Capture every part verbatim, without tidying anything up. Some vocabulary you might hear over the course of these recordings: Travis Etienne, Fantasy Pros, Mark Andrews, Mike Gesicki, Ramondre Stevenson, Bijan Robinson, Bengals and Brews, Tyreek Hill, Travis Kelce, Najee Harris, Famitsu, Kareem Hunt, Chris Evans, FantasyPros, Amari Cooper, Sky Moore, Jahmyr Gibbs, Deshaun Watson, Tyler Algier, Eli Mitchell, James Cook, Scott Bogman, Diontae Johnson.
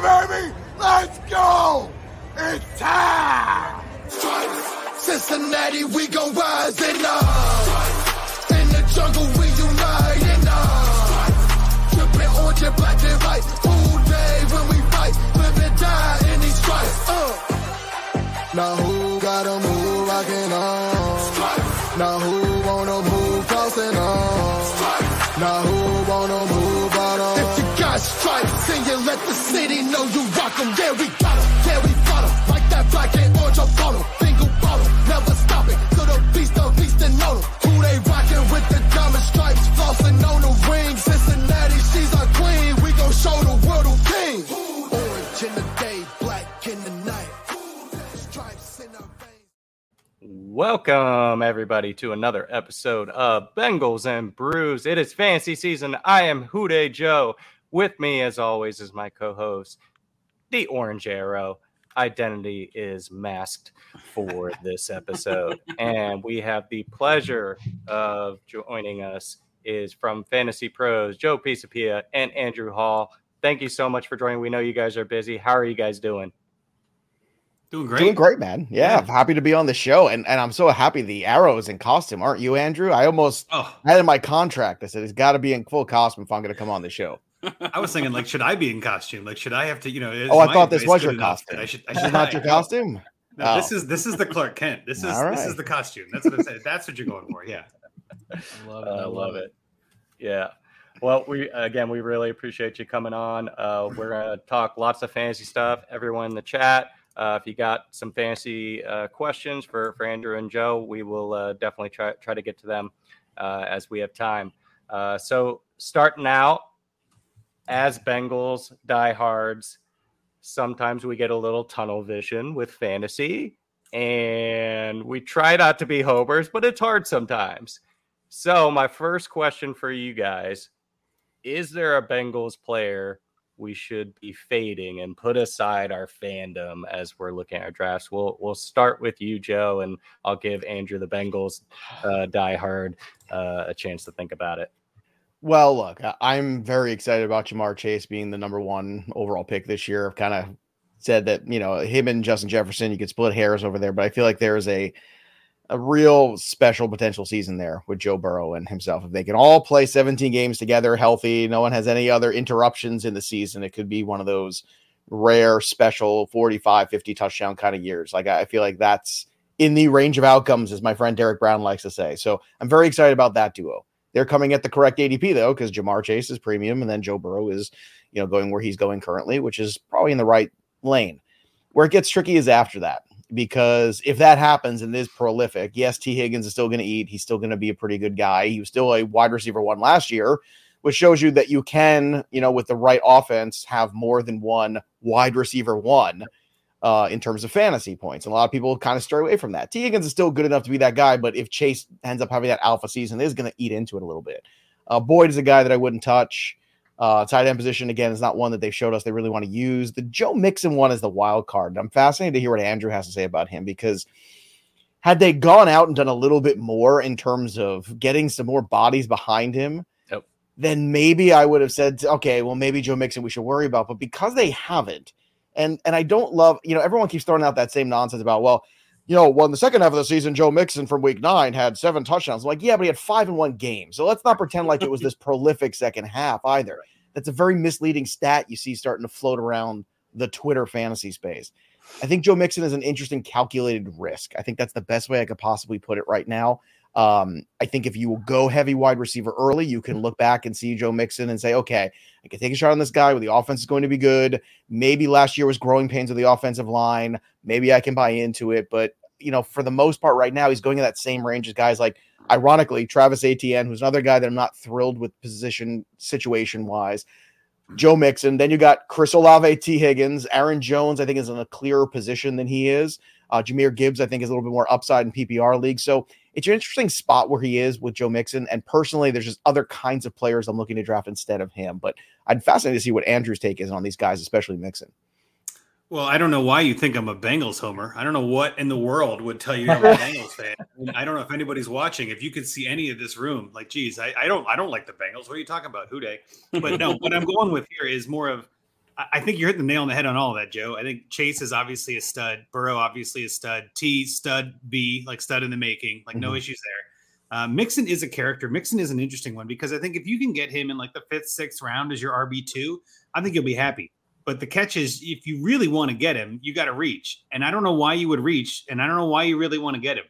baby! Let's go! It's time! Cincinnati, we gon' rise and up. In the jungle, we unite and up. Trippin' orange and black and white. All day when we fight, live and die in these stripes. Uh. Now who got 'em who rockin' on? Now who wanna move crossing on? Now who wanna move out on? If you got stripes, then you let the city know you rock 'em. Yeah, we got 'em. Yeah, we got 'em. Like that black and orange, I'm on 'em. Never stop it, to the beast, the beast and know them. Who they rockin' with the diamond stripes, flossin' on the ring. Cincinnati, she's our queen. We gon' show the world who king. Orange in the day, black in the night. Stripes in our veins. Welcome, everybody, to another episode of Bengals and Brews. It is fantasy season. I am Houday Joe. With me, as always, is my co-host, the Orange Arrow. Identity is masked for this episode, and we have the pleasure of joining us is from Fantasy Pros, Joe Pisapia and Andrew Hall. Thank you so much for joining. We know you guys are busy. How are you guys doing? Doing great. Doing great, man. Yeah, yeah. I'm happy to be on the show, and, and I'm so happy the Arrow is in costume. Aren't you, Andrew? I almost oh. I had in my contract. I said it's got to be in full costume if I'm going to come on the show. I was thinking, like, should I be in costume? Like, should I have to, you know? Oh, I thought this was your costume. I should, I should this is not your costume? No, oh. this is this is the Clark Kent. This is right. This is the costume. That's what I'm saying. That's what you're going for. Yeah, I love it. I love it. Yeah. Well, we again, we really appreciate you coming on. Uh, we're gonna talk lots of fantasy stuff. Everyone in the chat, uh, if you got some fantasy uh, questions for for Andrew and Joe, we will uh, definitely try try to get to them uh, as we have time. Uh, so starting out. As Bengals diehards, sometimes we get a little tunnel vision with fantasy, and we try not to be hopers, but it's hard sometimes. So my first question for you guys, is there a Bengals player we should be fading and put aside our fandom as we're looking at our drafts? We'll we'll start with you, Joe, and I'll give Andrew, the Bengals uh, diehard, uh, a chance to think about it. Well, look, I'm very excited about Ja'Marr Chase being the number one overall pick this year. I've kind of said that, you know, him and Justin Jefferson, you could split hairs over there, but I feel like there is a a real special potential season there with Joe Burrow and himself. If they can all play seventeen games together, healthy, no one has any other interruptions in the season, it could be one of those rare, special forty-five, fifty touchdown kind of years. Like, I feel like that's in the range of outcomes, as my friend Derek Brown likes to say. So I'm very excited about that duo. They're coming at the correct A D P, though, because Ja'Marr Chase is premium, and then Joe Burrow is, you know, going where he's going currently, which is probably in the right lane. Where it gets tricky is after that, because if that happens and is prolific, yes, T. Higgins is still going to eat. He's still going to be a pretty good guy. He was still a wide receiver one last year, which shows you that you can, you know, with the right offense, have more than one wide receiver one uh, in terms of fantasy points. And a lot of people kind of stray away from that. T. Higgins is still good enough to be that guy, but if Chase ends up having that alpha season, is going to eat into it a little bit. Uh, Boyd is a guy that I wouldn't touch. Uh, tight end position, again, is not one that they've showed us they really want to use. The Joe Mixon one is the wild card. I'm fascinated to hear what Andrew has to say about him, because had they gone out and done a little bit more in terms of getting some more bodies behind him, yep. then maybe I would have said, okay, well, maybe Joe Mixon we should worry about, but because they haven't, And and I don't love, you know, everyone keeps throwing out that same nonsense about, well, you know, well, in the second half of the season, Joe Mixon from week nine had seven touchdowns. I'm like, yeah, but he had five in one game. So let's not pretend like it was this prolific second half either. That's a very misleading stat you see starting to float around the Twitter fantasy space. I think Joe Mixon is an interesting calculated risk. I think that's the best way I could possibly put it right now. Um, I think if you will go heavy wide receiver early, you can look back and see Joe Mixon and say, okay, I can take a shot on this guy where the offense is going to be good. Maybe last year was growing pains with the offensive line. Maybe I can buy into it. But, you know, for the most part right now, he's going in that same range as guys like, ironically, Travis Etienne, who's another guy that I'm not thrilled with position situation wise, Joe Mixon. Then you got Chris Olave, T. Higgins, Aaron Jones, I think is in a clearer position than he is. Uh, Jahmyr Gibbs, I think, is a little bit more upside in P P R league. So it's an interesting spot where he is with Joe Mixon. And personally, there's just other kinds of players I'm looking to draft instead of him. But I'm fascinated to see what Andrew's take is on these guys, especially Mixon. Well, I don't know why you think I'm a Bengals homer. I don't know what in the world would tell you I'm a Bengals fan. I don't know if anybody's watching. If you could see any of this room, like, geez, I, I don't I don't like the Bengals. What are you talking about, Houday? But no, what I'm going with here is more of I think you're hitting the nail on the head on all of that, Joe. I think Chase is obviously a stud. Burrow, obviously a stud. T, stud B, like stud in the making, like mm-hmm. no issues there. Uh, Mixon is a character. Mixon is an interesting one because I think if you can get him in like the fifth, sixth round as your R B two, I think you'll be happy. But the catch is if you really want to get him, you got to reach. And I don't know why you would reach, and I don't know why you really want to get him.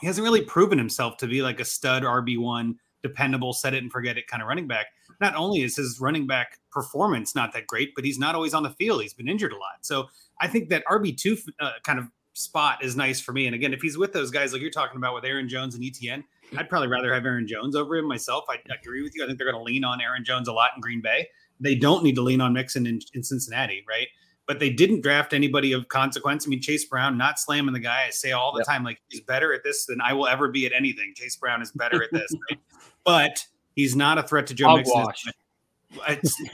He hasn't really proven himself to be like a stud R B one, dependable, set it and forget it kind of running back. Not only is his running back performance not that great, but he's not always on the field. He's been injured a lot. So I think that R B two uh, kind of spot is nice for me. And again, if he's with those guys like you're talking about with Aaron Jones and E T N, I'd probably rather have Aaron Jones over him myself. I, I agree with you. I think they're going to lean on Aaron Jones a lot in Green Bay. They don't need to lean on Mixon in, in Cincinnati, right? But they didn't draft anybody of consequence. I mean, Chase Brown, not slamming the guy. I say all the yep. time, like, he's better at this than I will ever be at anything. Chase Brown is better at this. Right? But he's not a threat to Joe I'll Mixon. Watch.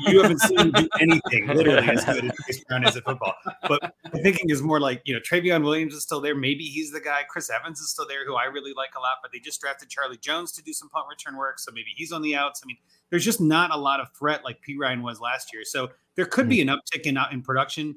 You haven't seen him do anything literally as good as Chase Brown is at football. But I'm thinking is more like, you know, Trevion Williams is still there. Maybe he's the guy. Chris Evans is still there, who I really like a lot. But they just drafted Charlie Jones to do some punt return work. So maybe he's on the outs. I mean, there's just not a lot of threat like P. Ryan was last year. So there could be an uptick in, in production.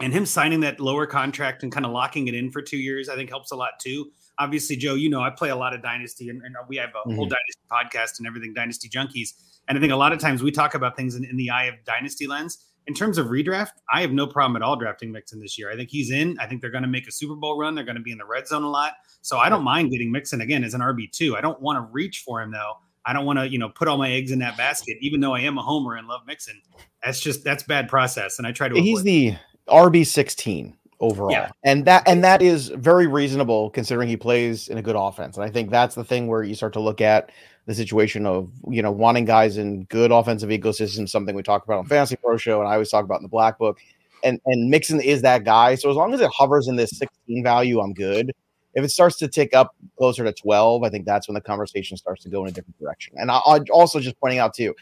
And him signing that lower contract and kind of locking it in for two years, I think helps a lot too. Obviously, Joe, you know, I play a lot of Dynasty and, and we have a mm-hmm. whole Dynasty podcast and everything, Dynasty Junkies. And I think a lot of times we talk about things in, in the eye of Dynasty lens. In terms of redraft, I have no problem at all drafting Mixon this year. I think he's in. I think they're going to make a Super Bowl run. They're going to be in the red zone a lot. So I don't mind getting Mixon again as an R B two. I don't want to reach for him, though. I don't want to, you know, put all my eggs in that basket, even though I am a homer and love Mixon. That's just, that's bad process. And I try to, he's avoid. The R B sixteen overall. Yeah. And that, and that is very reasonable considering he plays in a good offense. And I think that's the thing where you start to look at the situation of, you know, wanting guys in good offensive ecosystems, something we talk about on Fantasy Pro Show. And I always talk about in the Black Book, and, and Mixon is that guy. So as long as it hovers in this sixteen value, I'm good. If it starts to tick up closer to twelve, I think that's when the conversation starts to go in a different direction. And I, I'm also just pointing out, too,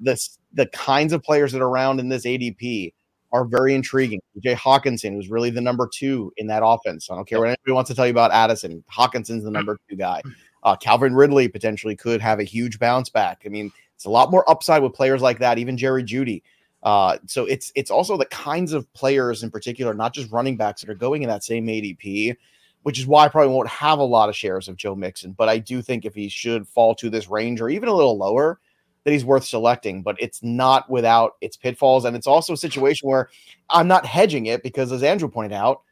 this, the kinds of players that are around in this A D P are very intriguing. D J Hawkinson was really the number two in that offense. I don't care what anybody wants to tell you about Addison. Hawkinson's the number two guy. Uh, Calvin Ridley potentially could have a huge bounce back. I mean, it's a lot more upside with players like that, even Jerry Jeudy. Uh, so it's it's also the kinds of players in particular, not just running backs, that are going in that same A D P, which is why I probably won't have a lot of shares of Joe Mixon. But I do think if he should fall to this range or even a little lower, that he's worth selecting. But it's not without its pitfalls. And it's also a situation where I'm not hedging it because, as Andrew pointed out,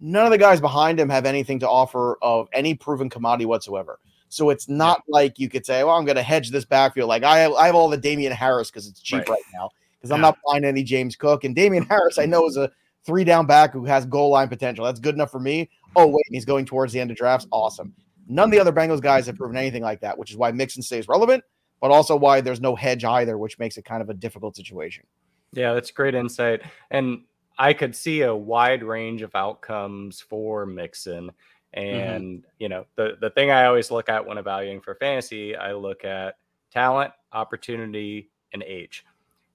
none of the guys behind him have anything to offer of any proven commodity whatsoever. So it's not yeah. like you could say, well, I'm going to hedge this backfield. Like I have, I have all the Damian Harris because it's cheap right, right now because yeah. I'm not buying any James Cook. And Damian Harris I know is a three-down back who has goal line potential. That's good enough for me. Oh, wait, and he's going towards the end of drafts. Awesome. None of the other Bengals guys have proven anything like that, which is why Mixon stays relevant, but also why there's no hedge either, which makes it kind of a difficult situation. Yeah, that's great insight. And I could see a wide range of outcomes for Mixon. And, mm-hmm. you know, the, the thing I always look at when evaluating for fantasy, I look at talent, opportunity, and age.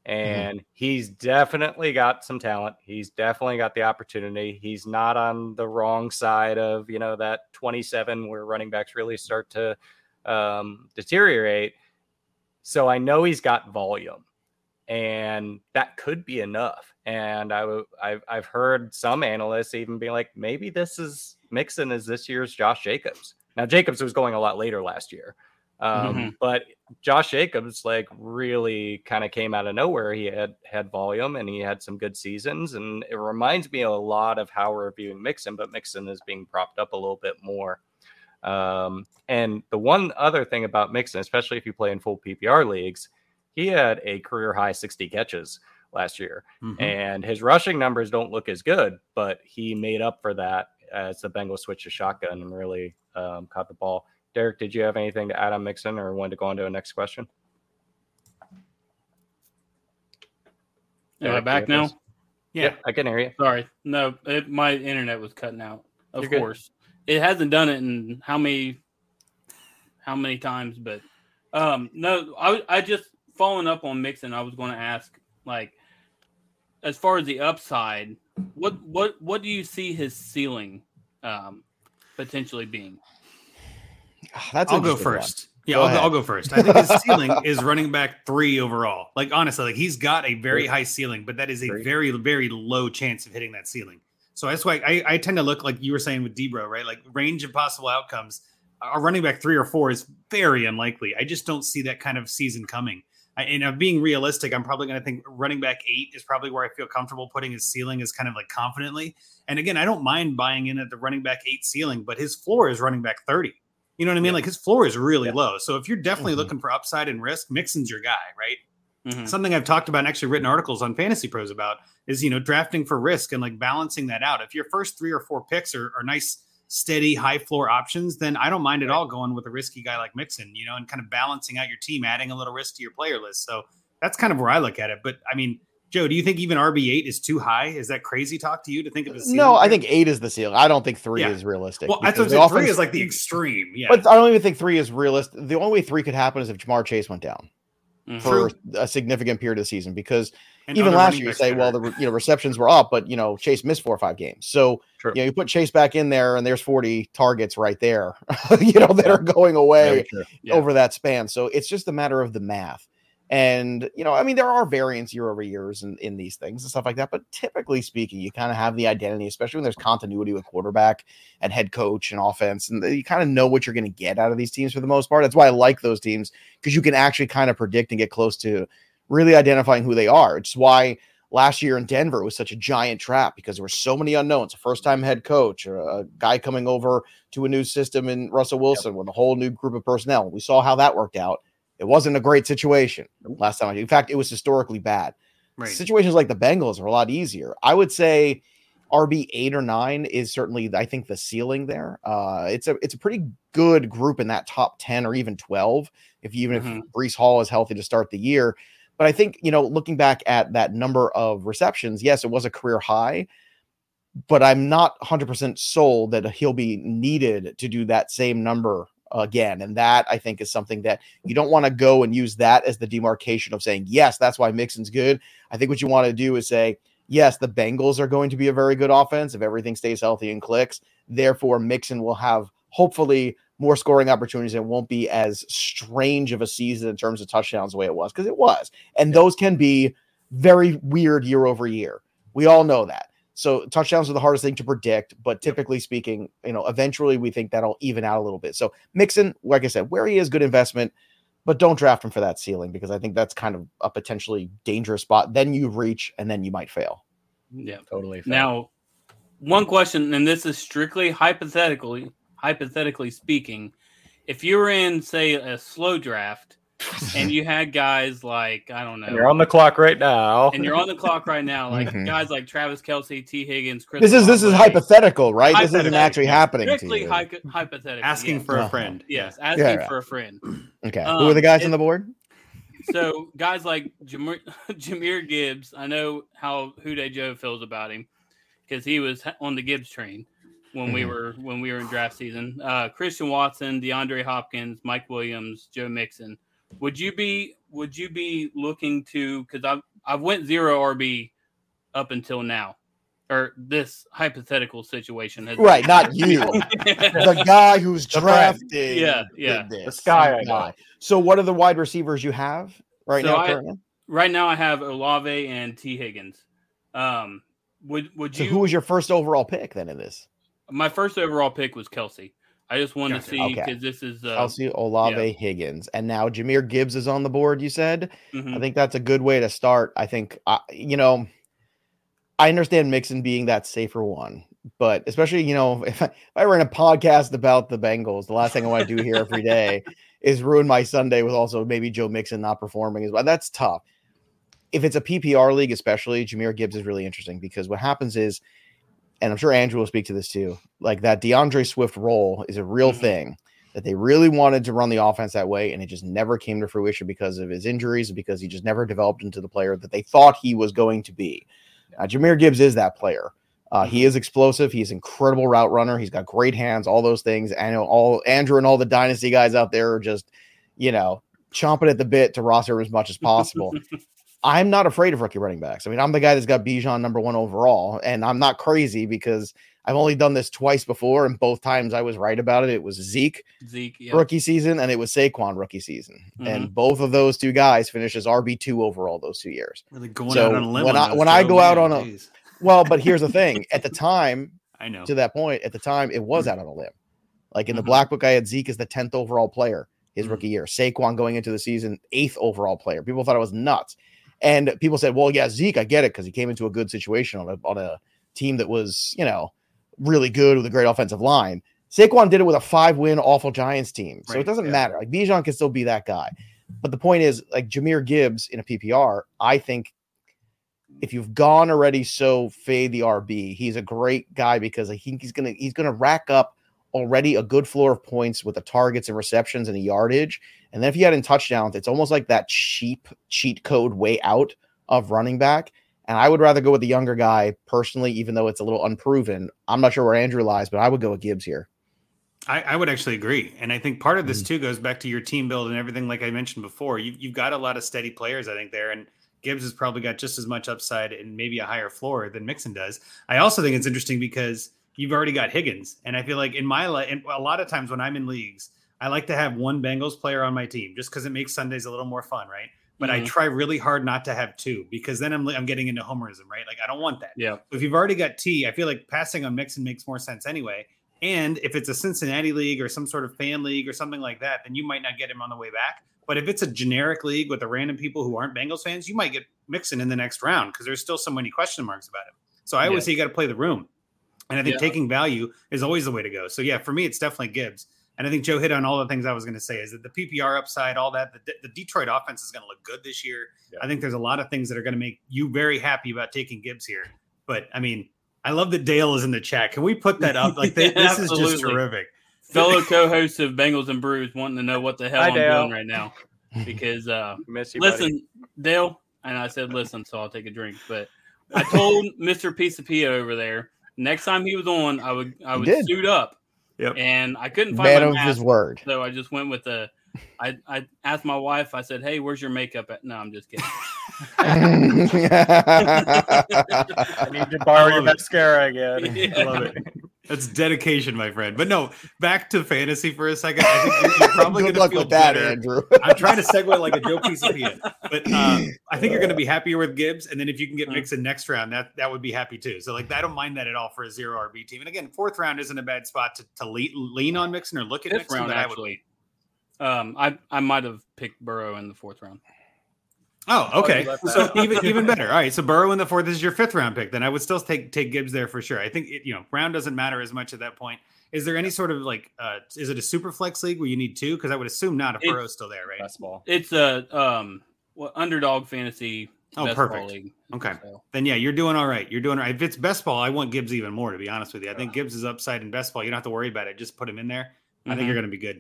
And mm-hmm. he's definitely got some talent. He's definitely got the opportunity. He's not on the wrong side of, you know, that twenty-seven where running backs really start to um, deteriorate. So I know he's got volume, and that could be enough. And I w- I've, I've heard some analysts even be like, maybe this is Mixon is this year's Josh Jacobs. Now, Jacobs was going a lot later last year. Um, mm-hmm. but Josh Jacobs, like, really kind of came out of nowhere. He had had volume and he had some good seasons. And it reminds me a lot of how we're viewing Mixon, but Mixon is being propped up a little bit more. Um, and the one other thing about Mixon, especially if you play in full P P R leagues, he had a career high sixty catches last year mm-hmm. and his rushing numbers don't look as good, but he made up for that as the Bengals switched to shotgun and really, um, caught the ball. Derek, did you have anything to add on Mixon or wanted to go on to a next question? Am I back now? Yeah. yeah, I can hear you. Sorry. No, it, my internet was cutting out. Of You're course. Good. It hasn't done it in how many, how many times, but um, no, I, I just following up on Mixon. I was going to ask, like, as far as the upside, what, what, what do you see his ceiling um, potentially being? That's I'll go first. Yeah, I'll go, I'll go first. I think his ceiling is running back three overall. Like, honestly, like he's got a very high ceiling, but that is a very, very low chance of hitting that ceiling. So that's why I, I tend to look, like you were saying with Debro, right? Like range of possible outcomes. A running back three or four is very unlikely. I just don't see that kind of season coming. I, and I'm being realistic. I'm probably going to think running back eight is probably where I feel comfortable putting his ceiling is kind of like confidently. And again, I don't mind buying in at the running back eight ceiling, but his floor is running back thirty. You know what I mean? Yeah. Like his floor is really yeah. low. So if you're definitely mm-hmm. looking for upside and risk, Mixon's your guy, right? Mm-hmm. Something I've talked about and actually written articles on Fantasy Pros about is, you know, drafting for risk and like balancing that out. If your first three or four picks are, are nice, steady, high floor options, then I don't mind at all going with a risky guy like Mixon, you know, and kind of balancing out your team, adding a little risk to your player list. So that's kind of where I look at it. But I mean, Joe, do you think even R B eight is too high? Is that crazy talk to you to think of the ceiling? No, there? I think eight is the ceiling. I don't think three yeah. is realistic. Well, I thought offense... three is like the extreme. Yeah, but I don't even think three is realistic. The only way three could happen is if Ja'Marr Chase went down mm-hmm. for True. a significant period of the season, because and even last year you say, better. well, the you know receptions were up, but you know Chase missed four or five games. So True. you know you put Chase back in there, and there's forty targets right there, you know, that are going away yeah. over that span. So it's just a matter of the math. And, you know, I mean, there are variants year over years in, in these things and stuff like that. But typically speaking, you kind of have the identity, especially when there's continuity with quarterback and head coach and offense. And you kind of know what you're going to get out of these teams for the most part. That's why I like those teams, because you can actually kind of predict and get close to really identifying who they are. It's why last year in Denver was such a giant trap, because there were so many unknowns. A first-time head coach, a guy coming over to a new system in Russell Wilson yep. with a whole new group of personnel. We saw how that worked out. It wasn't a great situation last time. In fact, it was historically bad. Right. Situations like the Bengals are a lot easier. I would say R B eight or nine is certainly, I think, the ceiling there. Uh, it's a it's a pretty good group in that top ten or even twelve, if even mm-hmm. if Breece Hall is healthy to start the year. But I think, you know, looking back at that number of receptions, yes, it was a career high, but I'm not one hundred percent sold that he'll be needed to do that same number again. And that, I think, is something that you don't want to go and use that as the demarcation of saying, yes, that's why Mixon's good. I think what you want to do is say, yes, the Bengals are going to be a very good offense if everything stays healthy and clicks. Therefore, Mixon will have hopefully more scoring opportunities. It won't be as strange of a season in terms of touchdowns the way it was, because it was. And those can be very weird year over year. We all know that. So touchdowns are the hardest thing to predict, but typically speaking, you know, eventually we think that'll even out a little bit. So Mixon, like I said, where he is, good investment, but don't draft him for that ceiling, because I think that's kind of a potentially dangerous spot. Then you reach and then you might fail. Yeah, totally. Fail. Now, one question, and this is strictly hypothetically, hypothetically speaking, if you were in, say, a slow draft and you had guys like, I don't know. And you're on the clock right now. And you're on the clock right now. Like mm-hmm. guys like Travis Kelce, T. Higgins, Chris. This is Olave. This is hypothetical, right? Hypothetical. This isn't actually happening. Strictly to hy- hypothetical. Asking yes. for a friend. Yes, asking yeah, right. for a friend. Okay. Um, Who are the guys and, on the board? So guys like Ja'Marr, Jahmyr Gibbs. I know how Houday Joe feels about him, because he was on the Gibbs train when mm-hmm. we were when we were in draft season. Uh, Christian Watson, DeAndre Hopkins, Mike Williams, Joe Mixon. Would you be would you be looking to, because I've I've went zero R B up until now, or this hypothetical situation has right been. Not you the guy who's drafting yeah yeah this. the guy guy. So what are the wide receivers you have right so now I, currently? Right now I have Olave and T. Higgins. Um, would would so you? Who was your first overall pick then in this? My first overall pick was Kelce. I just want gotcha. to see, because okay. this is uh, Kelce, Olave, yeah. Higgins, and now Jahmyr Gibbs is on the board. You said, mm-hmm. I think that's a good way to start. I think uh, you know, I understand Mixon being that safer one, but especially you know, if I, if I were in a podcast about the Bengals, the last thing I want to do here every day is ruin my Sunday with also maybe Joe Mixon not performing as well. That's tough. If it's a P P R league, especially, Jahmyr Gibbs is really interesting, because what happens is, and I'm sure Andrew will speak to this too, like that DeAndre Swift role is a real mm-hmm. thing, that they really wanted to run the offense that way, and it just never came to fruition because of his injuries, because he just never developed into the player that they thought he was going to be. Uh, Jahmyr Gibbs is that player. Uh, he is explosive. He's an incredible route runner. He's got great hands, all those things. I know all Andrew and all the dynasty guys out there are just, you know, chomping at the bit to roster him as much as possible. I'm not afraid of rookie running backs. I mean, I'm the guy that's got Bijan number one overall, and I'm not crazy because I've only done this twice before, and both times I was right about it. It was Zeke, Zeke yeah. rookie season, and it was Saquon rookie season, mm-hmm. and both of those two guys finished as R B two overall those two years. Really going so out on a limb when on I when I go man, out on a geez. Well, but here's the thing: at the time, I know to that point, at the time, it was out on a limb. Like in the mm-hmm. Black Book, I had Zeke as the tenth overall player his mm-hmm. rookie year. Saquon going into the season, eighth overall player. People thought it was nuts. And people said, well, yeah, Zeke, I get it, because he came into a good situation on a, on a team that was, you know, really good with a great offensive line. Saquon did it with a five-win awful Giants team. So right, it doesn't yeah. matter. Like, Bijan can still be that guy. But the point is, like, Jahmyr Gibbs in a P P R, I think if you've gone already so fade the R B, he's a great guy because I think he's going to he's going to rack up already a good floor of points with the targets and receptions and the yardage. And then if you add in touchdowns, it's almost like that cheap cheat code way out of running back. And I would rather go with the younger guy personally, even though it's a little unproven. I'm not sure where Andrew lies, but I would go with Gibbs here. I, I would actually agree. And I think part of this mm-hmm. too goes back to your team build and everything. Like I mentioned before, you, you've got a lot of steady players, I think, there. And Gibbs has probably got just as much upside and maybe a higher floor than Mixon does. I also think it's interesting because you've already got Higgins. And I feel like in my life, and a lot of times when I'm in leagues, I like to have one Bengals player on my team just because it makes Sundays a little more fun, right? But mm-hmm. I try really hard not to have two because then I'm I'm getting into homerism, right? Like, I don't want that. Yeah. If you've already got T, I feel like passing on Mixon makes more sense anyway. And if it's a Cincinnati league or some sort of fan league or something like that, then you might not get him on the way back. But if it's a generic league with the random people who aren't Bengals fans, you might get Mixon in the next round because there's still so many question marks about him. So I always yeah. say you got to play the room. And I think yeah. taking value is always the way to go. So, yeah, for me, it's definitely Gibbs. And I think Joe hit on all the things I was going to say is that the P P R upside, all that, the, the Detroit offense is going to look good this year. Yeah. I think there's a lot of things that are going to make you very happy about taking Gibbs here. But, I mean, I love that Dale is in the chat. Can we put that up? Like, they, yeah, this absolutely. is just terrific. Fellow co-host of Bengals and Brews wanting to know what the hell Hi, I'm Dale. doing right now. Because, uh, you, listen, buddy. Dale, and I said listen, so I'll take a drink. But I told Mister Pisapia over there, next time he was on, I would I would suit up, yep. and I couldn't find Man my mask, of his word. So I just went with a. I I asked my wife. I said, "Hey, where's your makeup at?" No, I'm just kidding. I need to borrow your mascara again. Yeah. I love it. That's dedication, my friend. But no, back to fantasy for a second. I think you're, you're probably going to feel with that, better. Andrew. I'm trying to segue like a Joe Pisapia, but um, I think you're going to be happier with Gibbs. And then if you can get Mixon next round, that that would be happy too. So like, I don't mind that at all for a zero R B team. And again, fourth round isn't a bad spot to, to lean, lean on Mixon or look at Mixon. Round, I would lean. Um, I I might have picked Burrow in the fourth round. Oh, okay. Oh, so even even better. All right. So Burrow in the fourth is your fifth round pick. Then I would still take take Gibbs there for sure. I think it, you know, round doesn't matter as much at that point. Is there any sort of like uh, is it a super flex league where you need two? Because I would assume not if it's, Burrow's still there, right? Best ball. It's a um well, underdog fantasy. Oh, perfect. League, okay. So. Then yeah, you're doing all right. You're doing all right. If it's best ball, I want Gibbs even more, to be honest with you. I think Gibbs is upside in best ball. You don't have to worry about it. Just put him in there. Mm-hmm. I think you're gonna be good.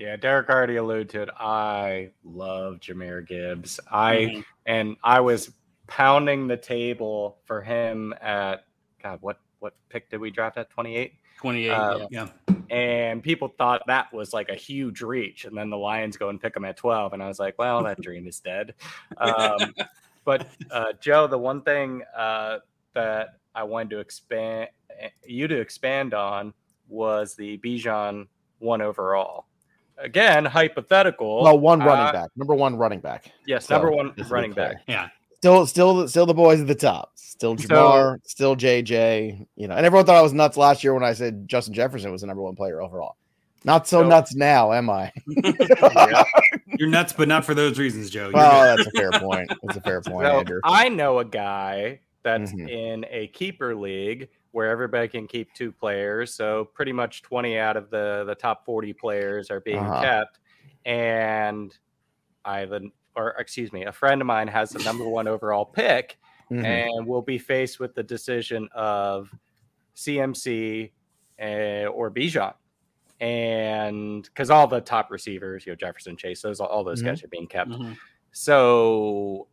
Yeah, Derek already alluded to it. I love Jahmyr Gibbs. I mm-hmm. and I was pounding the table for him at God. What what pick did we draft at? twenty-eight twenty-eight Uh, yeah. And people thought that was like a huge reach, and then the Lions go and pick him at twelve, and I was like, well, that dream is dead. Um, but uh, Joe, the one thing uh, that I wanted to expand you to expand on was the Bijan one overall. Again, hypothetical. Well, one running uh, back. Number one running back. Yes, so, number one running back. Yeah. Still, still, still the boys at the top. Still Ja'Marr, so, still J J. You know, and everyone thought I was nuts last year when I said Justin Jefferson was the number one player overall. Not so, so nuts now, am I? Yeah. You're nuts, but not for those reasons, Joe. Well, that's a fair point. That's a fair point, so, Andrew. I know a guy that's mm-hmm. in a keeper league where everybody can keep two players. So pretty much twenty out of the, the top forty players are being uh-huh. kept. And I have an, or excuse me, a friend of mine has the number one overall pick mm-hmm. and will be faced with the decision of C M C uh, or Bijan. And cause all the top receivers, you know, Jefferson, Chase, those, all those mm-hmm. guys are being kept. Mm-hmm. So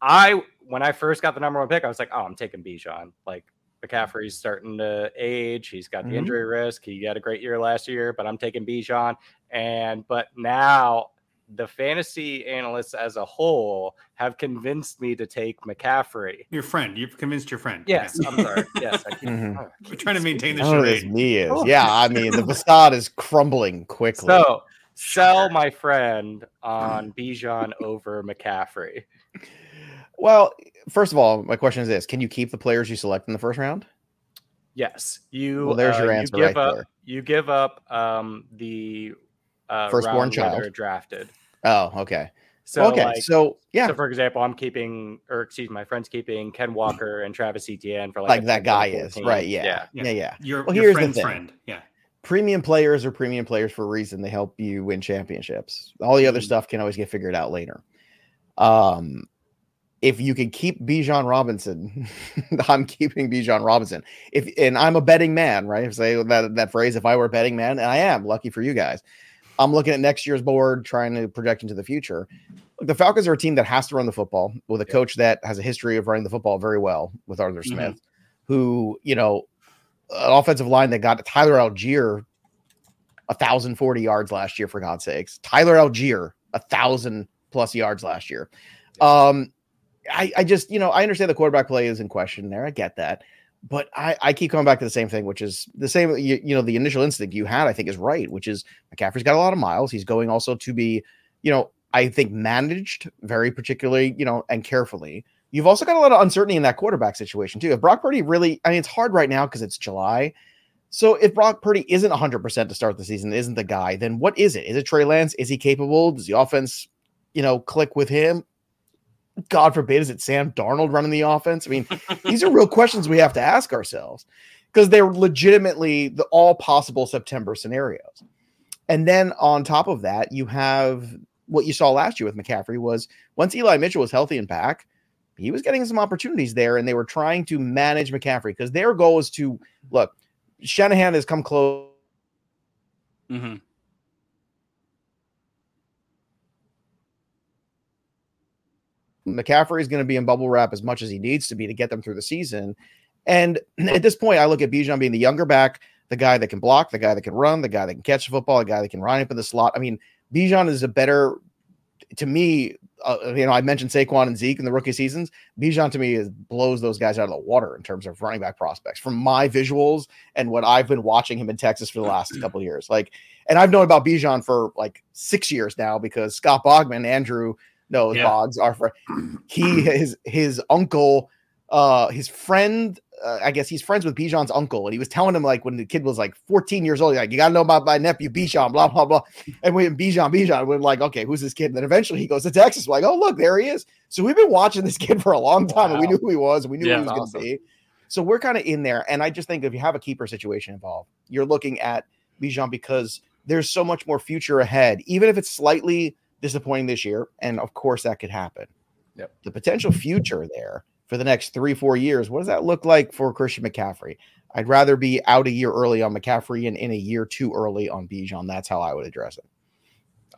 I, when I first got the number one pick, I was like, oh, I'm taking Bijan. Like, McCaffrey's starting to age. He's got the mm-hmm. injury risk. He had a great year last year, but I'm taking Bijan. And but now the fantasy analysts as a whole have convinced me to take McCaffrey. Your friend. You've convinced your friend. Yes. I'm sorry. Yes. I keep, mm-hmm. I keep We're trying to maintain the charade. Me is. Oh. Yeah. I mean, the facade is crumbling quickly. So sell my friend on Bijan over McCaffrey. Well, first of all, my question is this. Can you keep the players you select in the first round? Yes. You, well, there's uh, your answer you give right up, there. You give up um, the uh, firstborn child drafted. Oh, okay. So, well, okay. Like, so, yeah. So, for example, I'm keeping, or excuse me, my friend's keeping Ken Walker and Travis Etienne for like, like that guy is team. Right. Yeah. Yeah. Yeah. yeah. yeah. Your, well, your here's friend's the thing. friend. Yeah. Premium players are premium players for a reason. They help you win championships. All the other mm-hmm. stuff can always get figured out later. Um, If you could keep Bijan Robinson, I'm keeping Bijan Robinson. If and I'm a betting man, right? Say that, that phrase, if I were a betting man, and I am, lucky for you guys. I'm looking at next year's board, trying to project into the future. The Falcons are a team that has to run the football with a yeah. coach that has a history of running the football very well with Arthur mm-hmm. Smith, who, you know, an offensive line that got Tyler Algier one thousand forty yards last year, for God's sakes. Tyler Algier, one thousand plus yards last year. Um, I, I just, you know, I understand the quarterback play is in question there. I get that. But I, I keep coming back to the same thing, which is the same, you, you know, the initial instinct you had, I think, is right, which is McCaffrey's got a lot of miles. He's going also to be, you know, I think managed very particularly, you know, and carefully. You've also got a lot of uncertainty in that quarterback situation, too. If Brock Purdy really, I mean, it's hard right now because it's July. So if Brock Purdy isn't one hundred percent to start the season, isn't the guy, then what is it? Is it Trey Lance? Is he capable? Does the offense, you know, click with him? God forbid, is it Sam Darnold running the offense? I mean, these are real questions we have to ask ourselves because they're legitimately the all possible September scenarios. And then on top of that, you have what you saw last year with McCaffrey was once Eli Mitchell was healthy and back, he was getting some opportunities there, and they were trying to manage McCaffrey because their goal is to, look, Shanahan has come close. Mm-hmm. McCaffrey is going to be in bubble wrap as much as he needs to be to get them through the season. And at this point, I look at Bijan being the younger back, the guy that can block, the guy that can run, the guy that can catch the football, the guy that can line up in the slot. I mean, Bijan is a better, to me, uh, you know, I mentioned Saquon and Zeke in the rookie seasons. Bijan, to me, is, blows those guys out of the water in terms of running back prospects from my visuals and what I've been watching him in Texas for the last couple of years. Like, and I've known about Bijan for like six years now because Scott Bogman, Andrew, No, yeah. Boggs, our friend. He, his, his uncle, uh, his friend, uh, I guess he's friends with Bijan's uncle. And he was telling him, like, when the kid was like fourteen years old, like, you got to know about my nephew, Bijan, blah, blah, blah. And we, Bijan, Bijan, we're like, okay, who's this kid? And then eventually he goes to Texas. We're like, oh, look, there he is. So we've been watching this kid for a long time. Wow. And we knew who he was. We knew yeah, who he was awesome. going to be. So we're kind of in there. And I just think if you have a keeper situation involved, you're looking at Bijan because there's so much more future ahead, even if it's slightly disappointing this year, and of course that could happen. Yep. The potential future there for the next three, four years, what does that look like for Christian McCaffrey? I'd rather be out a year early on McCaffrey and in a year too early on Bijan. That's how I would address it.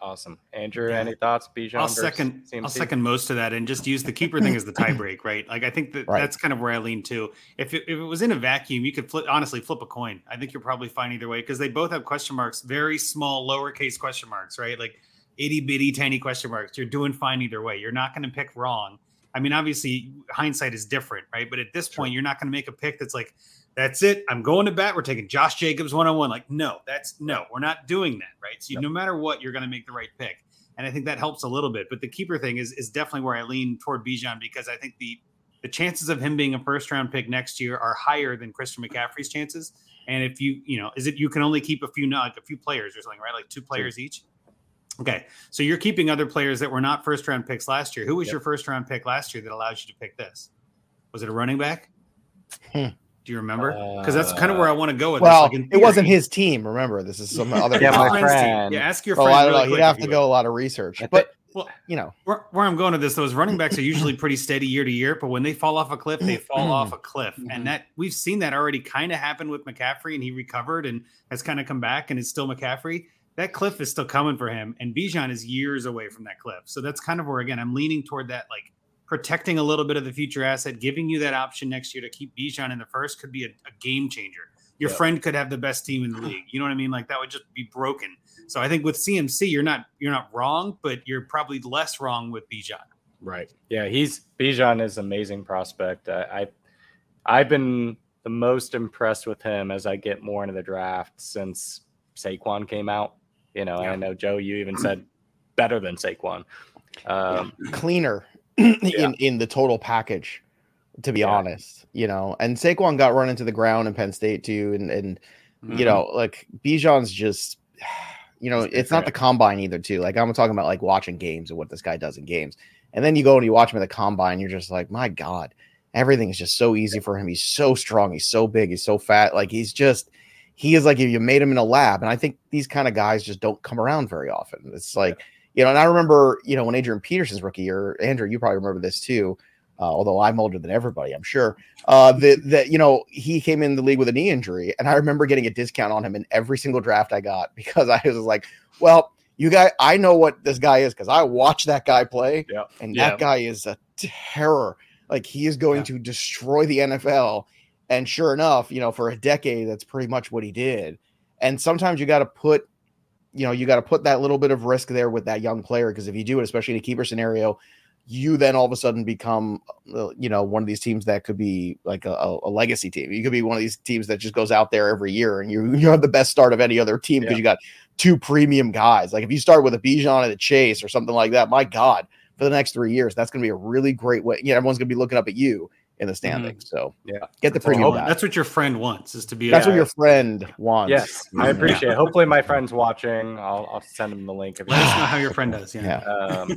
Awesome. Andrew, yeah. any thoughts? Bijan I'll second C M C? I'll second most of that and just use the keeper thing as the tie break, right? Like I think that right. that's kind of where I lean to. If it, if it was in a vacuum, you could flip, honestly flip a coin. I think you're probably fine either way because they both have question marks, very small lowercase question marks, right? Like itty bitty tiny question marks. You're doing fine either way. You're not going to pick wrong. I mean, obviously hindsight is different, right? But at this point, you're not going to make a pick that's like, that's it. I'm going to bat. We're taking Josh Jacobs one-on-one. Like, no, that's no, we're not doing that. Right. So yep. no matter what, you're going to make the right pick. And I think that helps a little bit, but the keeper thing is, is definitely where I lean toward Bijan because I think the, the chances of him being a first round pick next year are higher than Christian McCaffrey's chances. And if you, you know, is it, you can only keep a few, not like a few players or something, right? Like two players sure. each. Okay, so you're keeping other players that were not first-round picks last year. Who was yep. your first-round pick last year that allowed you to pick this? Was it a running back? Hmm. Do you remember? Because that's kind of where I want to go with well, this. Well, like it wasn't his team, remember. This is some other yeah, my friend. Team. Yeah, ask your well, friend. I don't really know. Quick, He'd have to would. go a lot of research. But, well, you know. Where, where I'm going with this, those running backs are usually pretty steady year to year, but when they fall off a cliff, they fall off a cliff. And that we've seen that already kind of happen with McCaffrey, and he recovered and has kind of come back and is still McCaffrey. That cliff is still coming for him, and Bijan is years away from that cliff. So that's kind of where, again, I'm leaning toward that, like protecting a little bit of the future asset, giving you that option next year to keep Bijan in the first could be a, a game changer. Your yeah. friend could have the best team in the league. You know what I mean? Like that would just be broken. So I think with C M C, you're not you're not wrong, but you're probably less wrong with Bijan. Right. Yeah, he's Bijan is an amazing prospect. Uh, I I've been the most impressed with him as I get more into the draft since Saquon came out. You know, yeah. I know, Joe, you even said better than Saquon. Um, yeah. Cleaner in, yeah. in the total package, to be yeah. honest, you know, and Saquon got run into the ground in Penn State too. And, and mm-hmm. you know, like Bijan's just, you know, it's, it's not the combine either too. Like I'm talking about like watching games and what this guy does in games. And then you go and you watch him at the combine. You're just like, my God, everything is just so easy for him. He's so strong. He's so big. He's so fat. Like he's just, he is like, if you made him in a lab. And I think these kind of guys just don't come around very often. It's like, yeah. you know, and I remember, you know, when Adrian Peterson's rookie year, Andrew, you probably remember this too. Uh, although I'm older than everybody, I'm sure uh, that, that, you know, he came in the league with a knee injury, and I remember getting a discount on him in every single draft I got because I was like, well, you guys, I know what this guy is because I watched that guy play, yeah. and yeah. that guy is a terror. Like he is going yeah. to destroy the N F L. And sure enough, you know, for a decade, that's pretty much what he did. And sometimes you got to put, you know, you got to put that little bit of risk there with that young player, because if you do it, especially in a keeper scenario, you then all of a sudden become, you know, one of these teams that could be like a, a legacy team. You could be one of these teams that just goes out there every year and you you have the best start of any other team because yeah. you got two premium guys. Like if you start with a Bijan and a Chase or something like that, my God, for the next three years, that's going to be a really great way. You know, everyone's going to be looking up at you in the standings. Mm-hmm. So yeah, get the premium. Guy. That's what your friend wants, is to be. That's a, what your friend wants. Yes, I appreciate it. Hopefully my friend's watching. I'll, I'll send him the link. Let us know how your friend does. Yeah.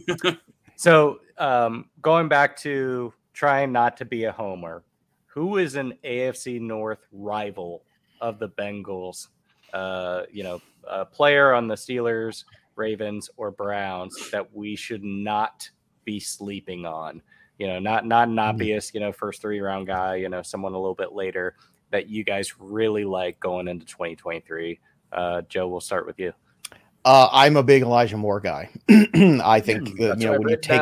yeah. Um, So um, going back to trying not to be a homer, who is an A F C North rival of the Bengals? Uh, you know, a player on the Steelers, Ravens, or Browns that we should not be sleeping on. You know, not not an obvious, you know, first three round guy. You know, someone a little bit later that you guys really like going into twenty twenty-three. Uh, Joe, we'll start with you. Uh, I'm a big Elijah Moore guy. I think that, you know, when you take,